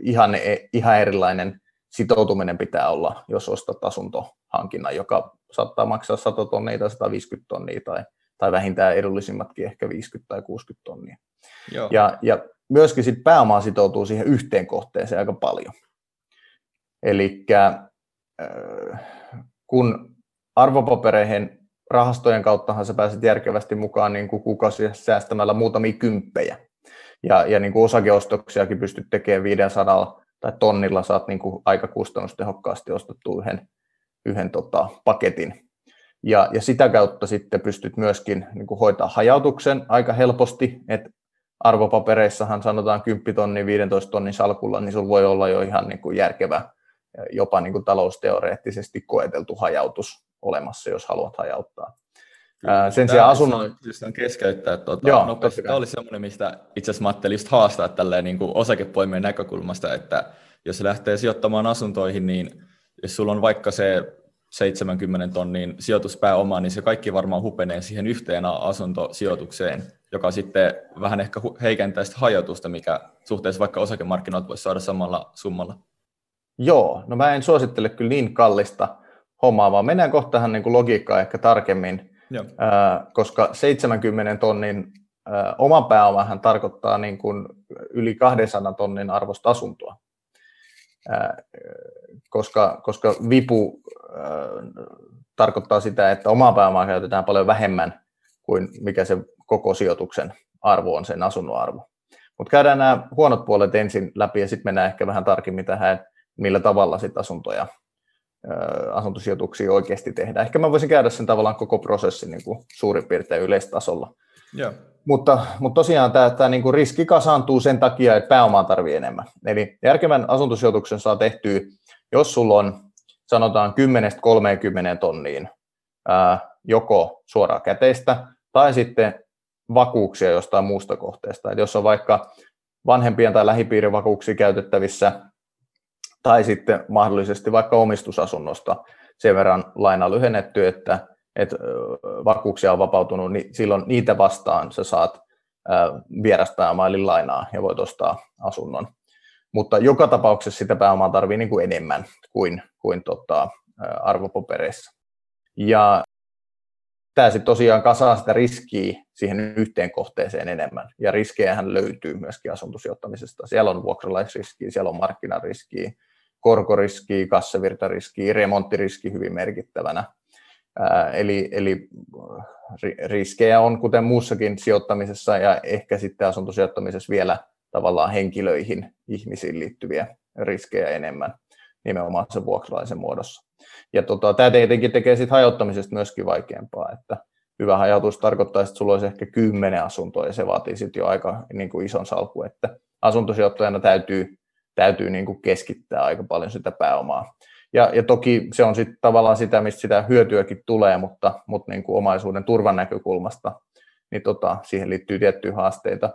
ihan, ihan erilainen sitoutuminen pitää olla, jos ostat asuntohankinnan, joka saattaa maksaa sata tonnia tai sata viisikymmentä tonnia tai, tai vähintään edullisimmatkin ehkä viisikymmentä tai kuusikymmentä tonnia. Joo. Ja, ja myöskin sit pääomaa sitoutuu siihen yhteen kohteeseen aika paljon. Eli kun arvopapereihin rahastojen kauttahan sä pääset järkevästi mukaan niin kuin kuukausi säästämällä muutamia kymppejä. Ja, ja niin kuin osakeostoksiakin pystyt tekemään viisisataa tai tonnilla, saat niin kuin aika kustannustehokkaasti ostettua yhden, yhden tota, paketin. Ja, ja sitä kautta sitten pystyt myöskin niin kuin hoitaa hajautuksen aika helposti, että arvopapereissahan sanotaan kymmenen tonnin, viidentoista tonnin salkulla, niin sulla voi olla jo ihan niin kuin järkevä, jopa niin kuin talousteoreettisesti koeteltu hajautus olemassa, jos haluat hajauttaa. Kyllä, sen sijaan asunnon... Tämä keskeyttää. Tuota, Joo, no, tämä oli semmoinen, mistä itse asiassa mä ajattelin just haastaa tälleen niin kuin osakepoimien näkökulmasta, että jos lähtee sijoittamaan asuntoihin, niin jos sulla on vaikka se seitsemänkymmentä tonnin sijoituspääoma, niin se kaikki varmaan hupenee siihen yhteen asuntosijoitukseen, joka sitten vähän ehkä heikentää sitä hajautusta, mikä suhteessa vaikka osakemarkkinoilta voisi saada samalla summalla. Joo, no mä en suosittele kyllä niin kallista hommaa, vaan mennään kohta tähän niin kuin logiikkaan ehkä tarkemmin, Joo. koska seitsemänkymmentä tonnin oma pääomahan tarkoittaa niin kuin yli kaksisataa tonnin arvosta asuntoa, koska, koska vipu tarkoittaa sitä, että omaa pääomaa käytetään paljon vähemmän kuin mikä se koko sijoituksen arvo on, sen asunnon arvo. Mutta käydään nämä huonot puolet ensin läpi ja sitten mennään ehkä vähän tarkemmin tähän, millä tavalla sit asuntoja, asuntosijoituksia oikeasti tehdään. Ehkä mä voisin käydä sen tavallaan koko prosessin niin kuin suurin piirtein yleistasolla. Yeah. Mutta, mutta tosiaan tämä, tämä niin kuin riski kasaantuu sen takia, että pääomaa tarvii enemmän. Eli järkevän asuntosijoituksen saa tehtyä, jos sulla on sanotaan kymmenestä kolmeenkymmeneen tonniin joko suoraa käteistä tai sitten vakuuksia jostain muusta kohteesta. Eli jos on vaikka vanhempien tai lähipiirin vakuuksia käytettävissä tai sitten mahdollisesti vaikka omistusasunnosta sen verran laina lyhennetty, että, että vakuuksia on vapautunut, niin silloin niitä vastaan sä saat vieraspääomaa eli lainaa ja voit ostaa asunnon. Mutta joka tapauksessa sitä pääomaa tarvii niin kuin enemmän kuin, kuin tota, arvopapereissa. Ja tämä sitten tosiaan kasaa sitä riskiä siihen yhteen kohteeseen enemmän. Ja riskejähän löytyy myöskin asuntosijoittamisesta. Siellä on vuokralaisriskiä, siellä on markkinariskiä, korkoriskiä, kassavirtariskiä, remonttiriski hyvin merkittävänä. Ää, eli, eli riskejä on kuten muussakin sijoittamisessa ja ehkä sitten asuntosijoittamisessa vielä tavallaan henkilöihin, ihmisiin liittyviä riskejä enemmän nimenomaan sen vuokralaisen muodossa. Ja tota, tämä tietenkin tekee sit hajauttamisesta myöskin vaikeampaa, että hyvä hajautus tarkoittaa, että sulla olisi ehkä kymmenen asuntoa ja se vaatii sitten jo aika niin kuin ison salkun, että asuntosijoittajana täytyy, täytyy niin kuin keskittää aika paljon sitä pääomaa. Ja, ja toki se on sit tavallaan sitä, mistä sitä hyötyäkin tulee, mutta, mutta niin kuin omaisuuden turvan näkökulmasta, niin tota, siihen liittyy tiettyjä haasteita.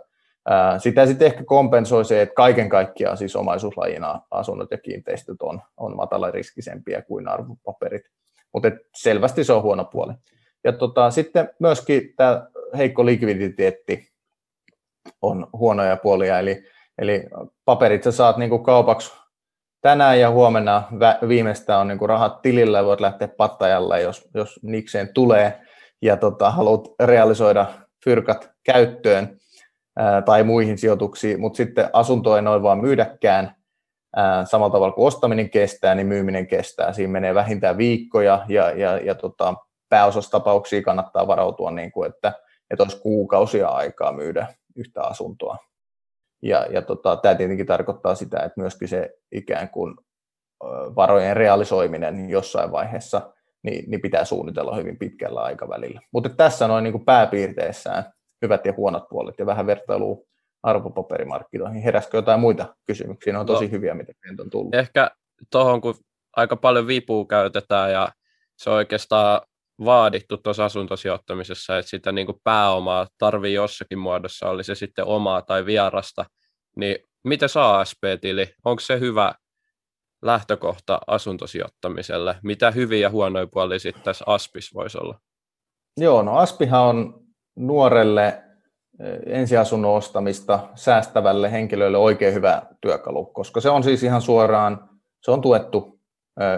Sitä sitten ehkä kompensoi se, että kaiken kaikkiaan siis omaisuuslajina asunnot ja kiinteistöt on, on matalariskisempiä kuin arvopaperit, mutta selvästi se on huono puoli. Ja tota, sitten myöskin tämä heikko likviditeetti on huonoja puolia, eli, eli paperit sä saat niinku kaupaksi tänään ja huomenna vä- viimeistään on niinku rahat tilillä ja voit lähteä pattajalle, jos, jos nikseen tulee ja tota, haluat realisoida fyrkat käyttöön tai muihin sijoituksiin, mutta sitten asuntoa ei noin vaan myydäkään. Samalla tavalla kuin ostaminen kestää, niin myyminen kestää. Siinä menee vähintään viikkoja ja, ja, ja tota, pääosassa tapauksia kannattaa varautua, niin kuin, että, että olisi kuukausia aikaa myydä yhtä asuntoa. Ja, ja tota, tämä tietenkin tarkoittaa sitä, että myöskin se ikään kuin varojen realisoiminen jossain vaiheessa niin, niin pitää suunnitella hyvin pitkällä aikavälillä. Mutta tässä noin niin kuin pääpiirteissään hyvät ja huonot puolet ja vähän vertailua arvopaperimarkkinoihin. Heräskö jotain muita kysymyksiä? Ne on tosi no, hyviä, mitä meiltä on tullut. Ehkä tuohon, kun aika paljon vipua käytetään ja se on oikeastaan vaadittu tuossa asuntosijoittamisessa, että sitä niin kuin pääomaa tarvii jossakin muodossa, oli se sitten omaa tai vierasta, niin miten saa A S P-tili? Onko se hyvä lähtökohta asuntosijoittamiselle? Mitä hyviä ja huonoja puolia sitten tässä A S P:ssä voisi olla? Joo, no A S P:han on nuorelle ensiasunnon ostamista säästävälle henkilölle oikein hyvä työkalu, koska se on siis ihan suoraan, se on tuettu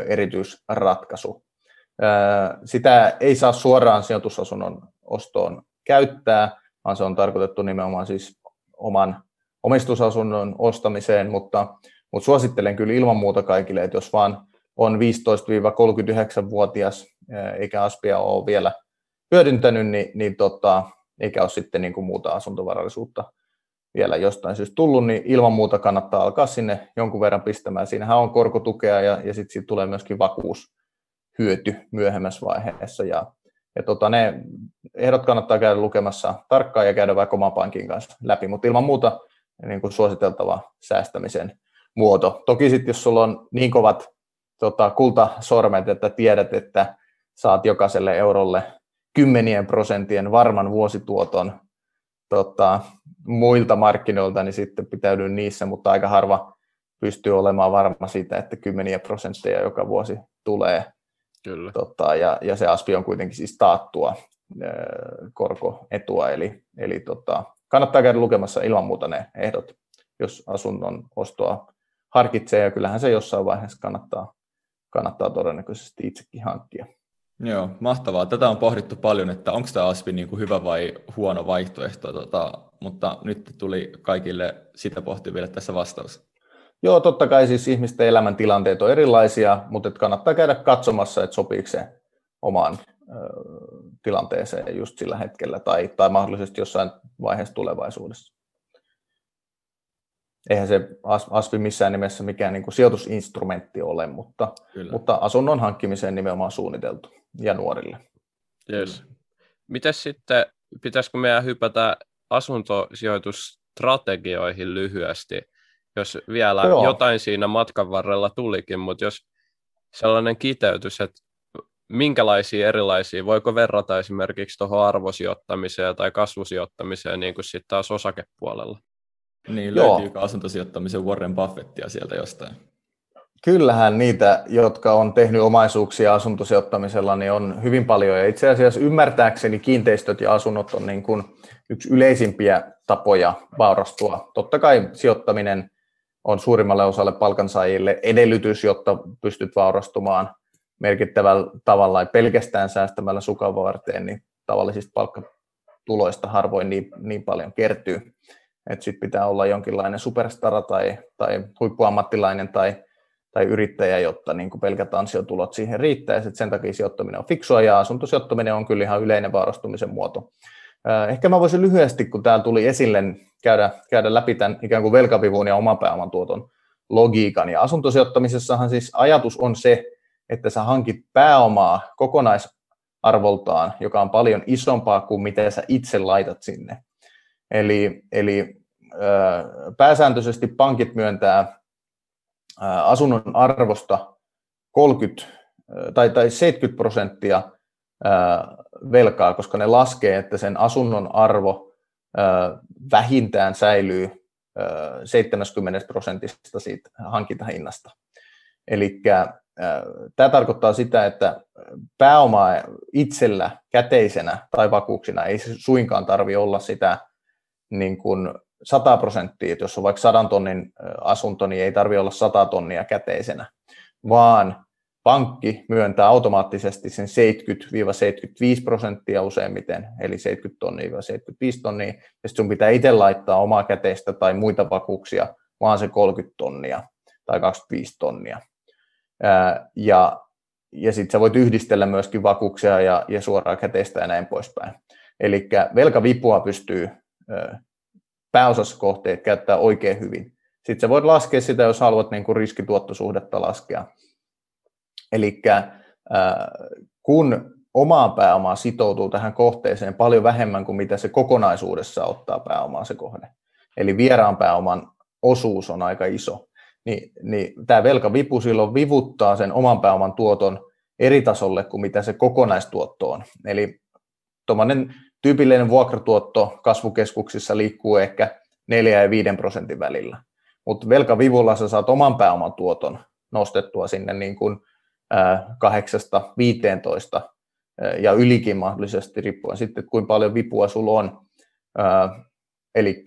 erityisratkaisu. Sitä ei saa suoraan sijoitusasunnon ostoon käyttää, vaan se on tarkoitettu nimenomaan siis oman omistusasunnon ostamiseen, mutta, mutta suosittelen kyllä ilman muuta kaikille, että jos vaan on viisitoista kolmekymmentäyhdeksänvuotias eikä A S P:ia ole vielä hyödyntänyt, niin, niin tota, eikä ole sitten niin kuin muuta asuntovarallisuutta vielä jostain syystä tullut, niin ilman muuta kannattaa alkaa sinne jonkun verran pistämään. Siinähän on korkotukea ja, ja sitten siitä tulee myöskin vakuushyöty myöhemmässä vaiheessa. Ja, ja tota, ne ehdot kannattaa käydä lukemassa tarkkaan ja käydä vaikka oman pankin kanssa läpi, mutta ilman muuta niin kuin suositeltava säästämisen muoto. Toki sitten jos sulla on niin kovat tota, kultasormet, että tiedät, että saat jokaiselle eurolle kymmenien prosentien varman vuosituoton tota, muilta markkinoilta, niin sitten pitäydy niissä, mutta aika harva pystyy olemaan varma siitä, että kymmeniä prosentteja joka vuosi tulee. Kyllä. Tota, ja, ja se A S P on kuitenkin siis taattua ö, korkoetua, eli, eli tota, kannattaa käydä lukemassa ilman muuta ne ehdot, jos asunnon ostoa harkitsee, ja kyllähän se jossain vaiheessa kannattaa, kannattaa todennäköisesti itsekin hankkia. Joo, mahtavaa. Tätä on pohdittu paljon, että onko tämä A S P niin kuin hyvä vai huono vaihtoehto, tota, mutta nyt tuli kaikille sitä pohtiville tässä vastaus. Joo, totta kai siis ihmisten elämäntilanteet on erilaisia, mutta kannattaa käydä katsomassa, että sopiiko se omaan ö, tilanteeseen just sillä hetkellä tai, tai mahdollisesti jossain vaiheessa tulevaisuudessa. Eihän se A S P missään nimessä mikään niin kuin sijoitusinstrumentti ole, mutta, mutta asunnon hankkimiseen nimenomaan suunniteltu ja nuorille. Yes. Mites sitten, pitäisikö meidän hypätä asuntosijoitusstrategioihin lyhyesti, jos vielä Joo. jotain siinä matkan varrella tulikin, mutta jos sellainen kiteytys, että minkälaisia erilaisia, voiko verrata esimerkiksi tuohon arvosijoittamiseen tai kasvusijoittamiseen niin kuin sitten taas osakepuolella? Niin, löytyykö asuntosijoittamisen Warren Buffettia sieltä jostain? Kyllähän niitä, jotka on tehnyt omaisuuksia asuntosijoittamisella, niin on hyvin paljon. Ja itse asiassa ymmärtääkseni kiinteistöt ja asunnot on niin kuin yksi yleisimpiä tapoja vaurastua. Totta kai sijoittaminen on suurimmalle osalle palkansaajille edellytys, jotta pystyt vaurastumaan merkittävällä tavalla ja pelkästään säästämällä sukavarteen, niin tavallisista palkkatuloista harvoin niin, niin paljon kertyy. Että sitten pitää olla jonkinlainen superstara tai, tai huippuammattilainen tai, tai yrittäjä, jotta niin kuin pelkät ansiotulot siihen riittäisi. Sen takia sijoittaminen on fiksua ja asuntosijoittaminen on kyllä ihan yleinen vaurastumisen muoto. Ehkä mä voisin lyhyesti, kun täällä tuli esille, käydä, käydä läpi tämän ikään kuin velkavivun ja oman pääoman tuoton logiikan. Ja asuntosijoittamisessahan siis ajatus on se, että sä hankit pääomaa kokonaisarvoltaan, joka on paljon isompaa kuin mitä sä itse laitat sinne. Eli, eli pääsääntöisesti pankit myöntää asunnon arvosta kolmekymmentä, tai, tai seitsemänkymmentä prosenttia velkaa, koska ne laskee, että sen asunnon arvo vähintään säilyy seitsemänkymmentä prosentista siitä hankintahinnasta. Eli tämä tarkoittaa sitä, että pääomaa itsellä käteisenä tai vakuuksina ei suinkaan tarvitse olla sitä, niin kuin sata prosenttia, että jos on vaikka sadan tonnin asunto, niin ei tarvitse olla sata tonnia käteisenä, vaan pankki myöntää automaattisesti sen seitsemänkymmentä seitsemänkymmentäviisi prosenttia useimmiten, eli seitsemänkymmentä tonnia seitsemänkymmentäviisi tonnia, ja sitten sun pitää itse laittaa omaa käteistä tai muita vakuuksia, vaan se kolmekymmentä tonnia tai kaksikymmentäviisi tonnia. Ja, ja sitten sä voit yhdistellä myöskin vakuuksia ja, ja suoraa käteistä ja näin poispäin. Eli velkavipua pystyy pääosassa kohteet käyttää oikein hyvin. Sitten sä voit laskea sitä, jos haluat niin kuin riskituottosuhdetta laskea. Eli kun omaa pääomaa sitoutuu tähän kohteeseen paljon vähemmän kuin mitä se kokonaisuudessa ottaa pääomaa se kohde. Eli vieraan pääoman osuus on aika iso. Ni, niin tämä velkavipu silloin vivuttaa sen oman pääoman tuoton eri tasolle kuin mitä se kokonaistuotto on. Eli tuommoinen tyypillinen vuokratuotto kasvukeskuksissa liikkuu ehkä neljä ja viisi prosentin välillä. Mutta velkavivulla sä saat oman pääoman tuoton nostettua sinne niin kuin kahdeksasta viiteentoista ja ylikin mahdollisesti riippuen sitten, kuinka paljon vipua sulla on. Eli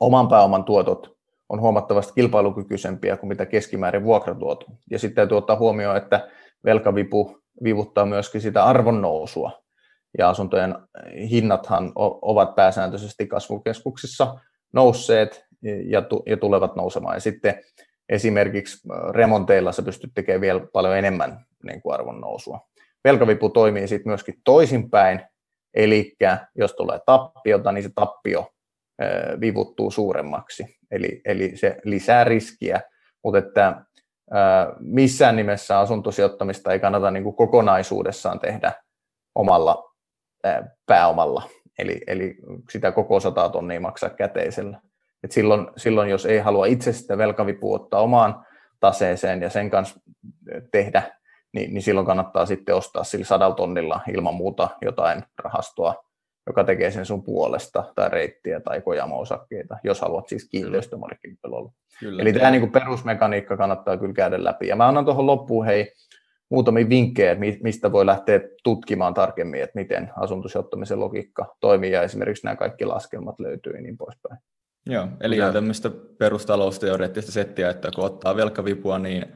oman pääoman tuotot on huomattavasti kilpailukykyisempiä kuin mitä keskimäärin vuokratuoto. Ja sitten täytyy ottaa huomioon, että velkavipu vivuttaa myöskin sitä arvonnousua. Ja asuntojen hinnathan ovat pääsääntöisesti kasvukeskuksissa nousseet ja, tu- ja tulevat nousemaan. Ja sitten esimerkiksi remonteilla sä pystyt tekemään vielä paljon enemmän niin kuin arvonnousua. Velkavipu toimii sitten myöskin toisinpäin, eli jos tulee tappiota, niin se tappio vivuttuu suuremmaksi. Eli, eli se lisää riskiä, mutta että missään nimessä asuntosijoittamista ei kannata niin kuin kokonaisuudessaan tehdä omalla pääomalla. Eli, eli sitä koko sataa tonnia maksaa käteisellä. Et silloin, silloin, jos ei halua itse sitä velkavipua ottaa omaan taseeseen ja sen kanssa tehdä, niin, niin silloin kannattaa sitten ostaa sillä sadalla tonnilla ilman muuta jotain rahastoa, joka tekee sen sun puolesta, tai reittiä tai Kojamo-osakkeita, jos haluat siis kiinteistö markkinoilla. Eli tämä niin kuin perusmekaniikka kannattaa kyllä käydä läpi. Ja mä annan tuohon loppuun hei muutamia vinkkejä, mistä voi lähteä tutkimaan tarkemmin, että miten asuntosijoittamisen logiikka toimii, ja esimerkiksi nämä kaikki laskelmat löytyy ja niin poispäin. Joo, eli ihan tämmöistä perustalousteoreettista settiä, että kun ottaa velkavipua, niin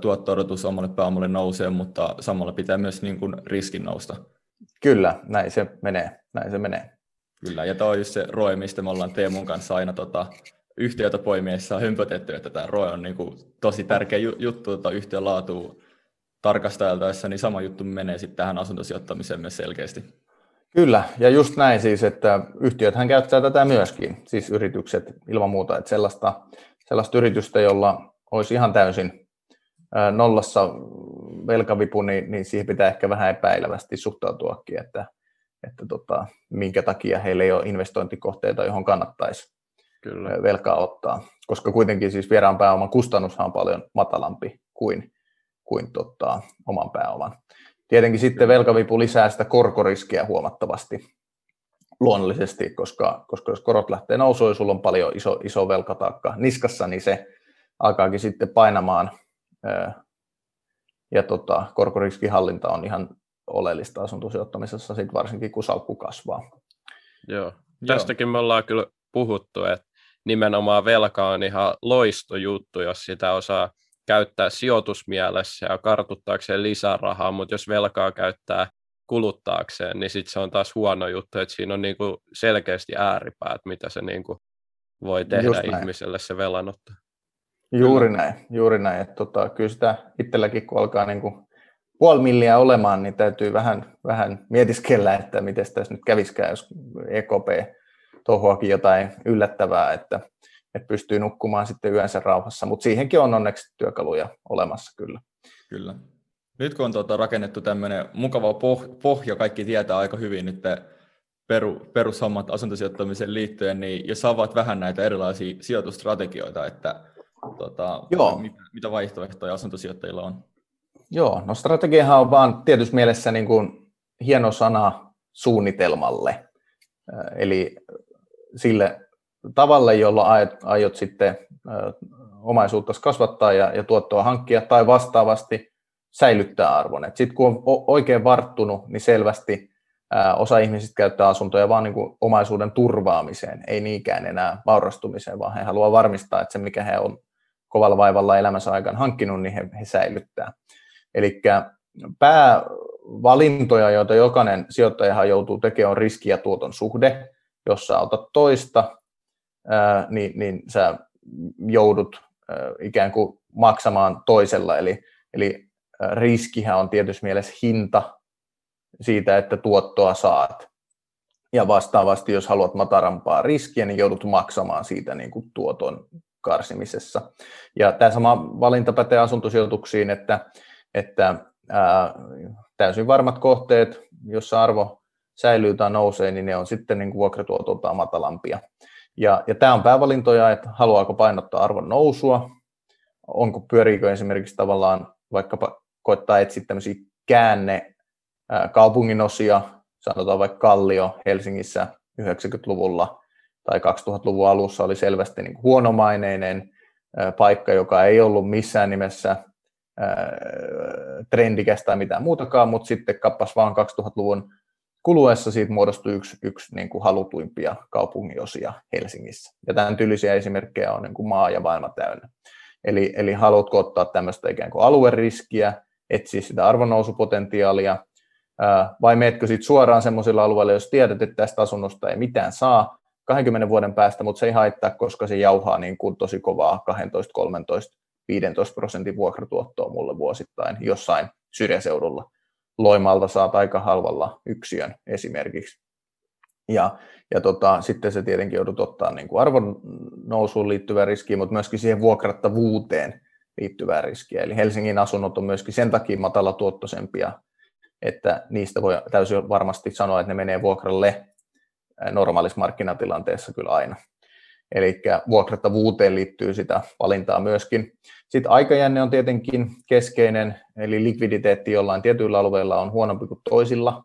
tuotto-odotus omalle pääomalle nousee, mutta samalla pitää myös niin kuin riskin nousta. Kyllä, näin se menee, näin se menee. Kyllä, ja tämä on just se R O E, mistä me ollaan Teemun kanssa aina tota, yhtiötä poimiessa hömpötetty, että tämä R O E on niin kuin tosi tärkeä juttu tota, yhtiön laatuun tarkasteltaessa, niin sama juttu menee sitten tähän asuntosijoittamiseen myös selkeästi. Kyllä, ja just näin siis, että yhtiöthän käyttää tätä myöskin, siis yritykset ilman muuta, että sellaista, sellaista yritystä, jolla olisi ihan täysin nollassa velkavipu, niin, niin siihen pitää ehkä vähän epäilevästi suhtautuakin, että, että tota, minkä takia heillä ei ole investointikohteita, johon kannattaisi Kyllä. velkaa ottaa, koska kuitenkin siis vieraan pääoman kustannushan on paljon matalampi kuin, kuin tota, oman pääoman. Tietenkin sitten velkavipu lisää sitä korkoriskiä huomattavasti luonnollisesti, koska, koska jos korot lähtee nousuun ja sulla on paljon iso, iso velkataakka niskassa, niin se alkaakin sitten painamaan. Ja tota, korkoriskihallinta on ihan oleellista asuntosijoittamisessa, sit varsinkin kun salkku kasvaa. Joo, tästäkin Joo. me ollaan kyllä puhuttu, että nimenomaan velka on ihan loistojuttu, jos sitä osaa käyttää sijoitusmielessä ja kartuttaakseen lisää rahaa, mutta jos velkaa käyttää kuluttaakseen, niin sitten se on taas huono juttu, että siinä on niinku selkeästi ääripäät, mitä se niinku voi tehdä ihmiselle se velanotto. Juuri näin, juuri näin. Että tota, kyllä sitä itselläkin, kun alkaa niinku puoli milliä olemaan, niin täytyy vähän, vähän mietiskellä, että miten tässä nyt kävisikään, jos E K P touhuakin jotain yllättävää, että että pystyy nukkumaan sitten yönsä rauhassa, mutta siihenkin on onneksi työkaluja olemassa kyllä. Kyllä. Nyt kun on tuota rakennettu tämmöinen mukava poh- pohja, kaikki tietää aika hyvin nyt peru- perushommat asuntosijoittamiseen liittyen, niin jos avaat vähän näitä erilaisia sijoitusstrategioita, että tuota, mit- mitä vaihtoehtoja asuntosijoittajilla on? Joo, no strategiahan on vaan tietysti mielessä niin kuin hieno sana suunnitelmalle, eli sille tavalle, jolla aiot sitten omaisuutta kasvattaa ja, ja tuottoa hankkia tai vastaavasti säilyttää arvon. Sitten kun on oikein varttunut, niin selvästi ää, osa ihmisistä käyttää asuntoja vaan niin kuin omaisuuden turvaamiseen, ei niinkään enää vaurastumiseen, vaan he haluaa varmistaa, että se mikä he on kovalla vaivalla elämänsä aikaan hankkinut, niin he, he säilyttää. Eli päävalintoja, joita jokainen sijoittajahan joutuu tekemään, on riski ja tuoton suhde, jossa otat toista, Äh, niin, niin sä joudut äh, ikään kuin maksamaan toisella. Eli, eli äh, riskihän on tietysti mielessä hinta siitä, että tuottoa saat. Ja vastaavasti, jos haluat matarampaa riskiä, niin joudut maksamaan siitä niin kuin tuoton karsimisessa. Ja tämä sama valinta pätee asuntosijoituksiin, että, että äh, täysin varmat kohteet, jossa arvo säilyy tai nousee, niin ne on sitten niin kuin vuokratuotoltaan matalampia. Ja, ja tämä on päävalintoja, että haluaako painottaa arvon nousua, onko pyöriikö esimerkiksi tavallaan vaikkapa koittaa etsiä tämmöisiä käänne kaupunginosia, sanotaan vaikka Kallio Helsingissä yhdeksänkymmentäluvulla tai kaksituhattaluvun alussa oli selvästi niin kuin huonomaineinen paikka, joka ei ollut missään nimessä trendikäs tai mitään muutakaan, mutta sitten kappas vaan kaksituhattaluvun kuluessa siitä muodostui yksi, yksi niin kuin halutuimpia kaupunginosia Helsingissä. Ja tämän tyylisiä esimerkkejä on niin kuin maa ja maailma täynnä. Eli, eli haluatko ottaa tämmöistä ikään kuin alueriskiä, etsiä sitä arvonnousupotentiaalia, vai meetkö sitten suoraan semmoisilla alueilla, jos tiedät, että tästä asunnosta ei mitään saa kaksikymmentä vuoden päästä, mutta se ei haittaa, koska se jauhaa niin kuin tosi kovaa kaksitoista, kolmetoista, viisitoista prosentin vuokratuottoa mulle vuosittain jossain syrjäseudulla. Loimaalta saat aika halvalla yksiön esimerkiksi. Ja, ja tota, sitten se tietenkin joudut ottaa niin kuin arvon nousuun liittyvää riskiä, mutta myöskin siihen vuokrattavuuteen liittyvää riskiä. Eli Helsingin asunnot on myöskin sen takia matalatuottoisempia, että niistä voi täysin varmasti sanoa, että ne menee vuokralle normaalissa markkinatilanteessa kyllä aina. Eli vuokrattavuuteen liittyy sitä valintaa myöskin. Sitten aikajänne on tietenkin keskeinen, eli likviditeetti jollain tietyillä alueilla on huonompi kuin toisilla.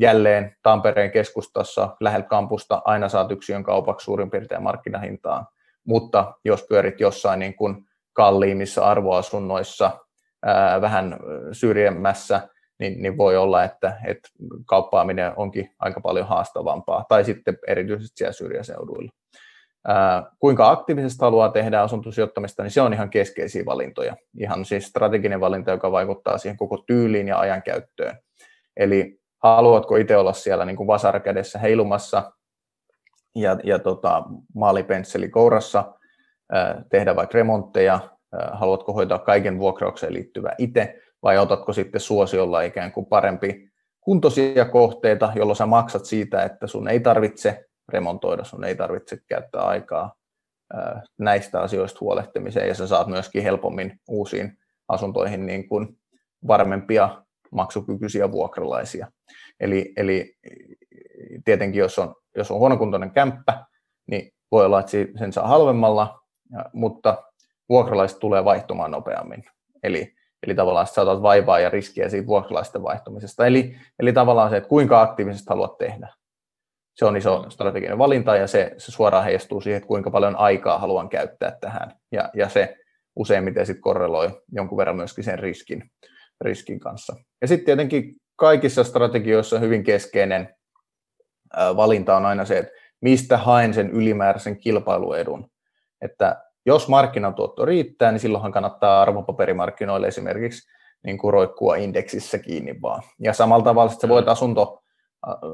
Jälleen Tampereen keskustassa lähellä kampusta aina saat yksiön kaupaksi suurin piirtein markkinahintaan, mutta jos pyörit jossain niin kuin kalliimmissa arvoasunnoissa vähän syrjemmässä, Niin, niin voi olla, että, että kauppaaminen onkin aika paljon haastavampaa, tai sitten erityisesti siellä syrjäseuduilla. Ää, kuinka aktiivisesti haluaa tehdä asuntosijoittamista, niin se on ihan keskeisiä valintoja. Ihan siis strateginen valinta, joka vaikuttaa siihen koko tyyliin ja ajankäyttöön. Eli haluatko itse olla siellä niin kuin vasarakädessä heilumassa ja, ja tota, maalipensseli kourassa, ää, tehdä vaikka remontteja, ää, haluatko hoitaa kaiken vuokraukseen liittyvää itse, vai otatko sitten suosiolla ikään kuin parempi kuntoisia kohteita, jolloin sä maksat siitä, että sun ei tarvitse remontoida, sun ei tarvitse käyttää aikaa näistä asioista huolehtimiseen, ja sä saat myöskin helpommin uusiin asuntoihin niin kuin varmempia maksukykyisiä vuokralaisia. Eli, eli tietenkin, jos on, jos on huonokuntoinen kämppä, niin voi olla, että sen saa halvemmalla, mutta vuokralaiset tulee vaihtumaan nopeammin. Eli Eli tavallaan sä otat vaivaa ja riskiä siitä vuokralaisten vaihtumisesta. Eli, eli tavallaan se, että kuinka aktiivisesti haluat tehdä. Se on iso strateginen valinta ja se, se suoraan heijastuu siihen, että kuinka paljon aikaa haluan käyttää tähän. Ja, ja se useimmiten sit korreloi jonkun verran myöskin sen riskin, riskin kanssa. Ja sitten tietenkin kaikissa strategioissa hyvin keskeinen valinta on aina se, että mistä haen sen ylimääräisen kilpailuedun. Että jos markkinatuotto riittää, niin silloinhan kannattaa arvopaperimarkkinoille esimerkiksi niin kuin roikkua indeksissä kiinni vaan. Ja samalla tavalla, että sä voit asunto,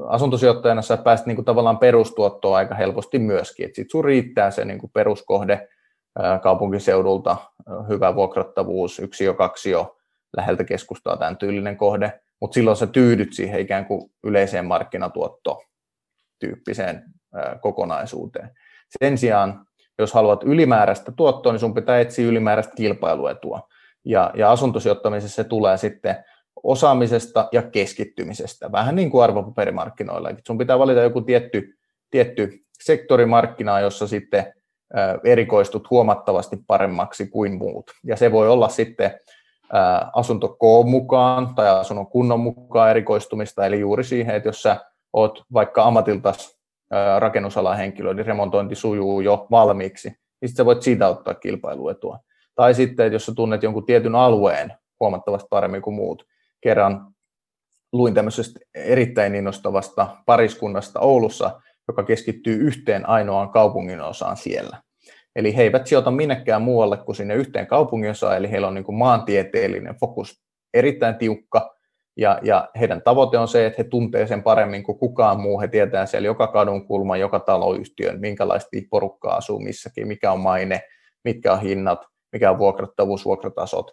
asuntosijoittajana, sä pääset niin kuin tavallaan perustuottoon aika helposti myöskin. Sitten sun riittää se niin kuin peruskohde kaupunkiseudulta, hyvä vuokrattavuus, yksi jo kaksi jo läheltä keskustaa tämän tyylinen kohde, mutta silloin sä tyydyt siihen ikään kuin yleiseen markkinatuotto-tyyppiseen kokonaisuuteen. Sen sijaan, jos haluat ylimääräistä tuottoa, niin sun pitää etsiä ylimääräistä kilpailuetua. Ja, ja asuntosijoittamisessa se tulee sitten osaamisesta ja keskittymisestä. Vähän niin kuin arvopaperimarkkinoilla. Sun pitää valita joku tietty, tietty sektorimarkkina, jossa sitten erikoistut huomattavasti paremmaksi kuin muut. Ja se voi olla sitten asuntokoon mukaan tai asunnon kunnon mukaan erikoistumista. Eli juuri siihen, että jos sä oot vaikka ammatiltas rakennusalan henkilö, niin remontointi sujuu jo valmiiksi, niin sitten sä voit siitä ottaa kilpailuetua. Tai sitten, että jos sä tunnet jonkun tietyn alueen huomattavasti paremmin kuin muut. Kerran luin tämmöisestä erittäin innostavasta pariskunnasta Oulussa, joka keskittyy yhteen ainoaan kaupungin osaan siellä. Eli he eivät sijoita minnekään muualle kuin sinne yhteen kaupungin osaan, eli heillä on niin kuin maantieteellinen fokus erittäin tiukka, Ja, ja heidän tavoite on se, että he tuntee sen paremmin kuin kukaan muu. He tietää siellä joka kadunkulman, joka taloyhtiön, minkälaista porukkaa asuu missäkin, mikä on maine, mitkä on hinnat, mikä on vuokrattavuus, vuokratasot.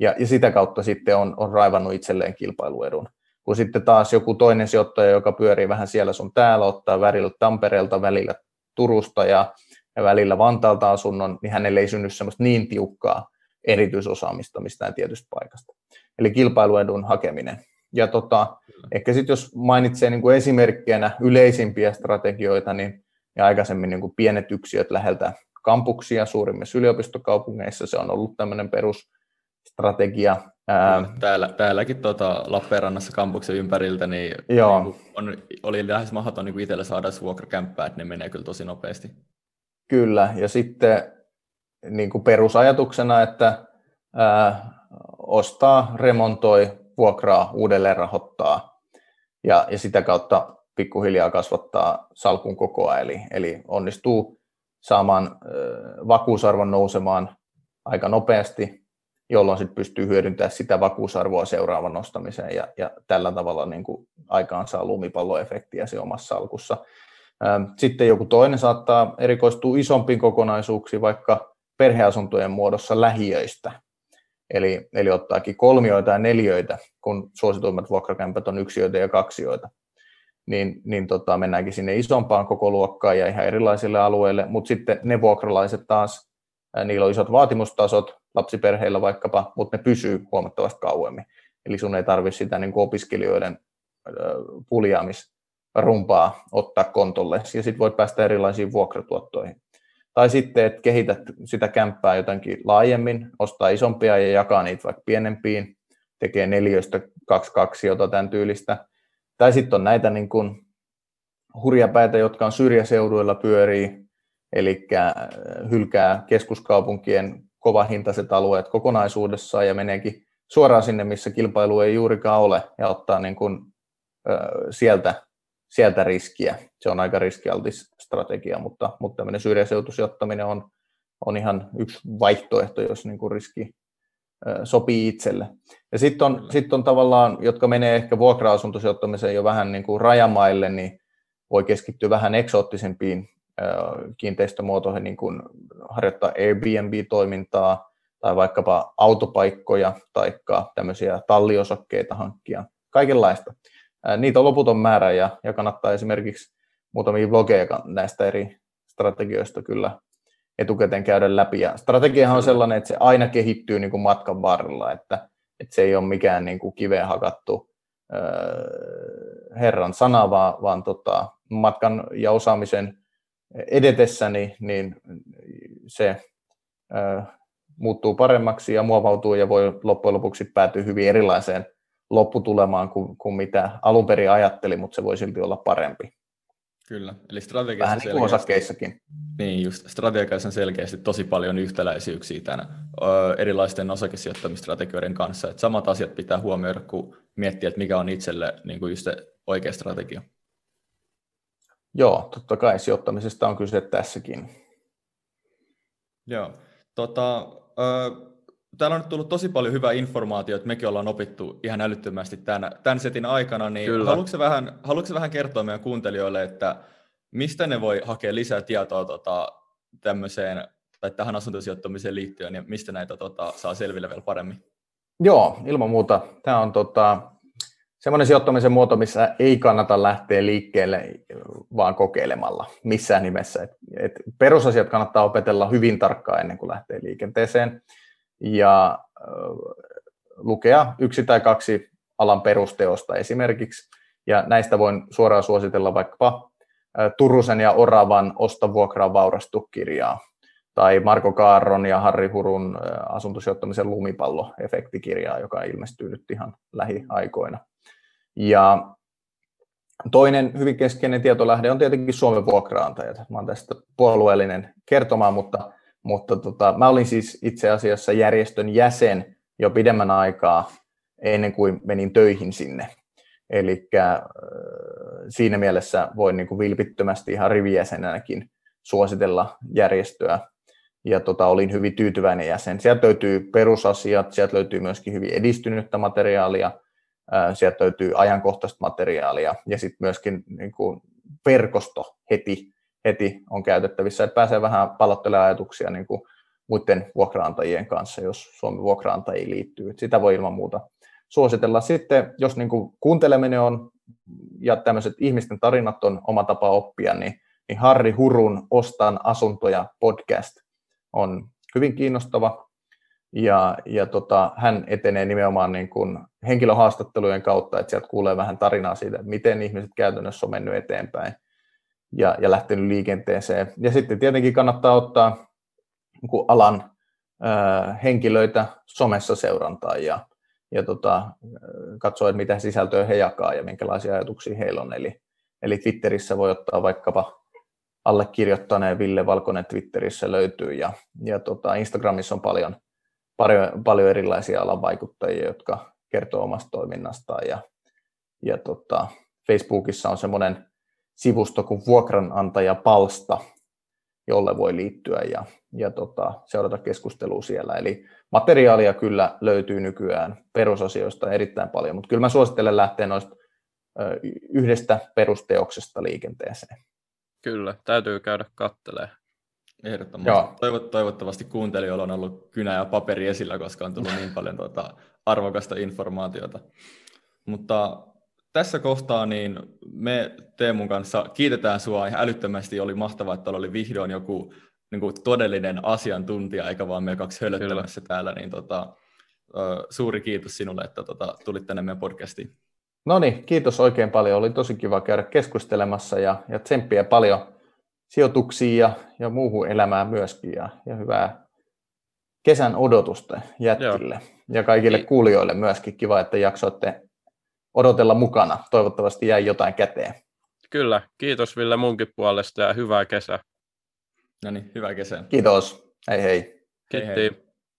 Ja, ja sitä kautta sitten on, on raivannut itselleen kilpailuedun. Kun sitten taas joku toinen sijoittaja, joka pyörii vähän siellä sun täällä, ottaa välillä Tampereelta, välillä Turusta ja, ja välillä Vantaalta asunnon, niin hänelle ei synny semmoista niin tiukkaa erityisosaamista mistään tietystä paikasta. eli kilpailuedun hakeminen. Ja tota, ehkä sitten jos mainitsee niin kuin esimerkkeinä yleisimpiä strategioita, niin ja aikaisemmin niin kuin pienet yksiöt läheltä kampuksia suurimmissa yliopistokaupungeissa, se on ollut tämmöinen perusstrategia. Täällä, täälläkin tota, Lappeenrannassa kampuksen ympäriltä niin on, oli lähes mahdoton niin itsellä saada vuokrakämppää, että ne menee kyllä tosi nopeasti. Kyllä, ja sitten niin kuin perusajatuksena, että ää, ostaa, remontoi, vuokraa, uudelleen rahoittaa ja, ja sitä kautta pikkuhiljaa kasvattaa salkun kokoa, eli, eli onnistuu saamaan ä, vakuusarvon nousemaan aika nopeasti, jolloin sit pystyy hyödyntämään sitä vakuusarvoa seuraavan ostamiseen ja, ja tällä tavalla niin kuin aikaan saa lumipalloefektiä se omassa salkussa. Sitten joku toinen saattaa erikoistua isompiin kokonaisuuksiin, vaikka perheasuntojen muodossa lähiöistä. Eli, eli ottaakin kolmioita ja neljöitä, kun suosituimmat vuokrakämpät on yksiöitä ja kaksioita. Niin, niin tota, mennäänkin sinne isompaan kokoluokkaan ja ihan erilaisille alueille, mutta sitten ne vuokralaiset taas, niillä on isot vaatimustasot, lapsiperheillä vaikkapa, mutta ne pysyy huomattavasti kauemmin. Eli sun ei tarvitse sitä niin kuin opiskelijoiden puljaamis rumpaa ottaa kontolle, ja sitten voit päästä erilaisiin vuokratuottoihin. Tai sitten, että kehität sitä kämppää jotenkin laajemmin, ostaa isompia ja jakaa niitä vaikka pienempiin, tekee neljöistä kaksi kaksiota tämän tyylistä. Tai sitten on näitä niin kuin hurjapäitä, jotka on syrjäseuduilla pyörii, eli hylkää keskuskaupunkien kovahintaiset alueet kokonaisuudessaan ja meneekin suoraan sinne, missä kilpailu ei juurikaan ole, ja ottaa niin kuin, ö, sieltä sieltä riskiä. Se on aika riskialtis strategia, mutta, mutta tämmöinen syrjäseutusijoittaminen on, on ihan yksi vaihtoehto, jos niin kuin riski ö, sopii itselle. Ja sitten on, sit on tavallaan, jotka menee ehkä vuokra-asuntosijoittamiseen jo vähän niin kuin rajamaille, niin voi keskittyä vähän eksoottisempiin ö, kiinteistömuotoihin, niin kuin harjoittaa Airbnb-toimintaa tai vaikkapa autopaikkoja tai tämmöisiä talliosakkeita hankkia, kaikenlaista. Niitä on loputon määrä ja, ja kannattaa esimerkiksi muutamia blogeja näistä eri strategioista kyllä etukäteen käydä läpi. Ja strategiahan on sellainen, että se aina kehittyy niin kuin matkan varrella, että, että se ei ole mikään niin kuin kiveen hakattu äh, herran sana, vaan, vaan tota, matkan ja osaamisen edetessä niin, niin se äh, muuttuu paremmaksi ja muovautuu ja voi loppujen lopuksi päätyä hyvin erilaiseen lopputulemaan kuin, kuin mitä alun perin ajatteli, mutta se voi silti olla parempi. Kyllä, eli strategiassa vähän selkeästi, osakkeissakin. Niin, just strategiassa on selkeästi tosi paljon yhtäläisyyksiä tämän ö, erilaisten osakesijoittamistrategioiden kanssa. Et samat asiat pitää huomioida, kun miettii, että mikä on itselle niin kuin just se oikea strategia. Joo, totta kai sijoittamisesta on kyse tässäkin. Joo, tota... Ö, täällä on nyt tullut tosi paljon hyvää informaatiota, että mekin ollaan opittu ihan älyttömästi tämän, tämän setin aikana, niin haluatko vähän, haluatko vähän kertoa meidän kuuntelijoille, että mistä ne voi hakea lisää tietoa tota, tämmöiseen, tai tähän asuntosijoittamiseen liittyen, ja mistä näitä tota, saa selville vielä paremmin? Joo, ilman muuta. Tämä on tota, semmoinen sijoittamisen muoto, missä ei kannata lähteä liikkeelle, vaan kokeilemalla missään nimessä. Et, et perusasiat kannattaa opetella hyvin tarkkaan ennen kuin lähtee liikenteeseen. Ja lukea yksi tai kaksi alan perusteosta esimerkiksi. Ja näistä voin suoraan suositella vaikkapa Turusen ja Oravan Osta, vuokraa, vaurastu -kirjaa tai Marko Kaarron ja Harri Hurun asuntosijoittamisen lumipalloefektikirjaa, joka ilmestyy nyt ihan lähiaikoina. Ja toinen hyvin keskeinen tietolähde on tietenkin Suomen vuokranantajat. Mä oon tästä puolueellinen kertomaan, mutta Mutta tota, mä olin siis itse asiassa järjestön jäsen jo pidemmän aikaa ennen kuin menin töihin sinne. Eli äh, siinä mielessä voin niin kuin vilpittömästi ihan rivijäsenänäkin suositella järjestöä. Ja tota, olin hyvin tyytyväinen jäsen. Sieltä löytyy perusasiat, sieltä löytyy myöskin hyvin edistynyttä materiaalia, äh, sieltä löytyy ajankohtaista materiaalia ja sitten myöskin niin kuin verkosto heti. heti on käytettävissä, että pääsee vähän palauttelemaan ajatuksia niin kuin muiden vuokraantajien kanssa, jos Suomen vuokraantajiin liittyy. Sitä voi ilman muuta suositella. Sitten, jos niin kuin kuunteleminen on ja tämmöiset ihmisten tarinat on oma tapa oppia, niin, niin Harri Hurun Ostan asuntoja podcast on hyvin kiinnostava Ja, ja tota, hän etenee nimenomaan niin kuin henkilöhaastattelujen kautta, että sieltä kuulee vähän tarinaa siitä, että miten ihmiset käytännössä on mennyt eteenpäin ja, ja lähtenyt liikenteeseen. Ja sitten tietenkin kannattaa ottaa niin kuin alan ö, henkilöitä somessa seurantaan ja, ja tota, katsoa, että mitä sisältöä he jakaa ja minkälaisia ajatuksia heillä on. Eli, eli Twitterissä voi ottaa vaikkapa allekirjoittaneen Ville Valkonen Twitterissä löytyy ja, ja tota, Instagramissa on paljon Paljon, paljon erilaisia alan vaikuttajia, jotka kertoo omasta toiminnastaan. Ja, ja tota, Facebookissa on semmoinen sivusto kuin Vuokranantajapalsta, jolle voi liittyä ja, ja tota, seurata keskustelua siellä. Eli materiaalia kyllä löytyy nykyään perusasioista erittäin paljon, mutta kyllä mä suosittelen lähteä noista yhdestä perusteoksesta liikenteeseen. Kyllä, täytyy käydä katselemaan. Ehdottomasti. Toivot, toivottavasti kuuntelijoilla on ollut kynä ja paperi esillä, koska on tullut niin paljon tuota arvokasta informaatiota. Mutta tässä kohtaa niin me Teemun kanssa kiitetään sinua ihan älyttömästi. Oli mahtavaa, että oli vihdoin joku niin kuin todellinen asiantuntija, eikä vaan me kaksi hölöttelemässä täällä. Niin tota, suuri kiitos sinulle, että tota, tulit tänne meidän podcastiin. No niin, kiitos oikein paljon. Oli tosi kiva käydä keskustelemassa ja, ja tsemppiä paljon sijoituksiin ja, ja muuhun elämään myöskin, ja, ja hyvää kesän odotusta jätkille. Joo. Ja kaikille kuulijoille myöskin. Kiva, että jaksoitte odotella mukana. Toivottavasti jäi jotain käteen. Kyllä, kiitos Ville munkin puolesta ja hyvää kesää. No niin, hyvää kesää. Kiitos, hei hei. Kiitti. Hei hei.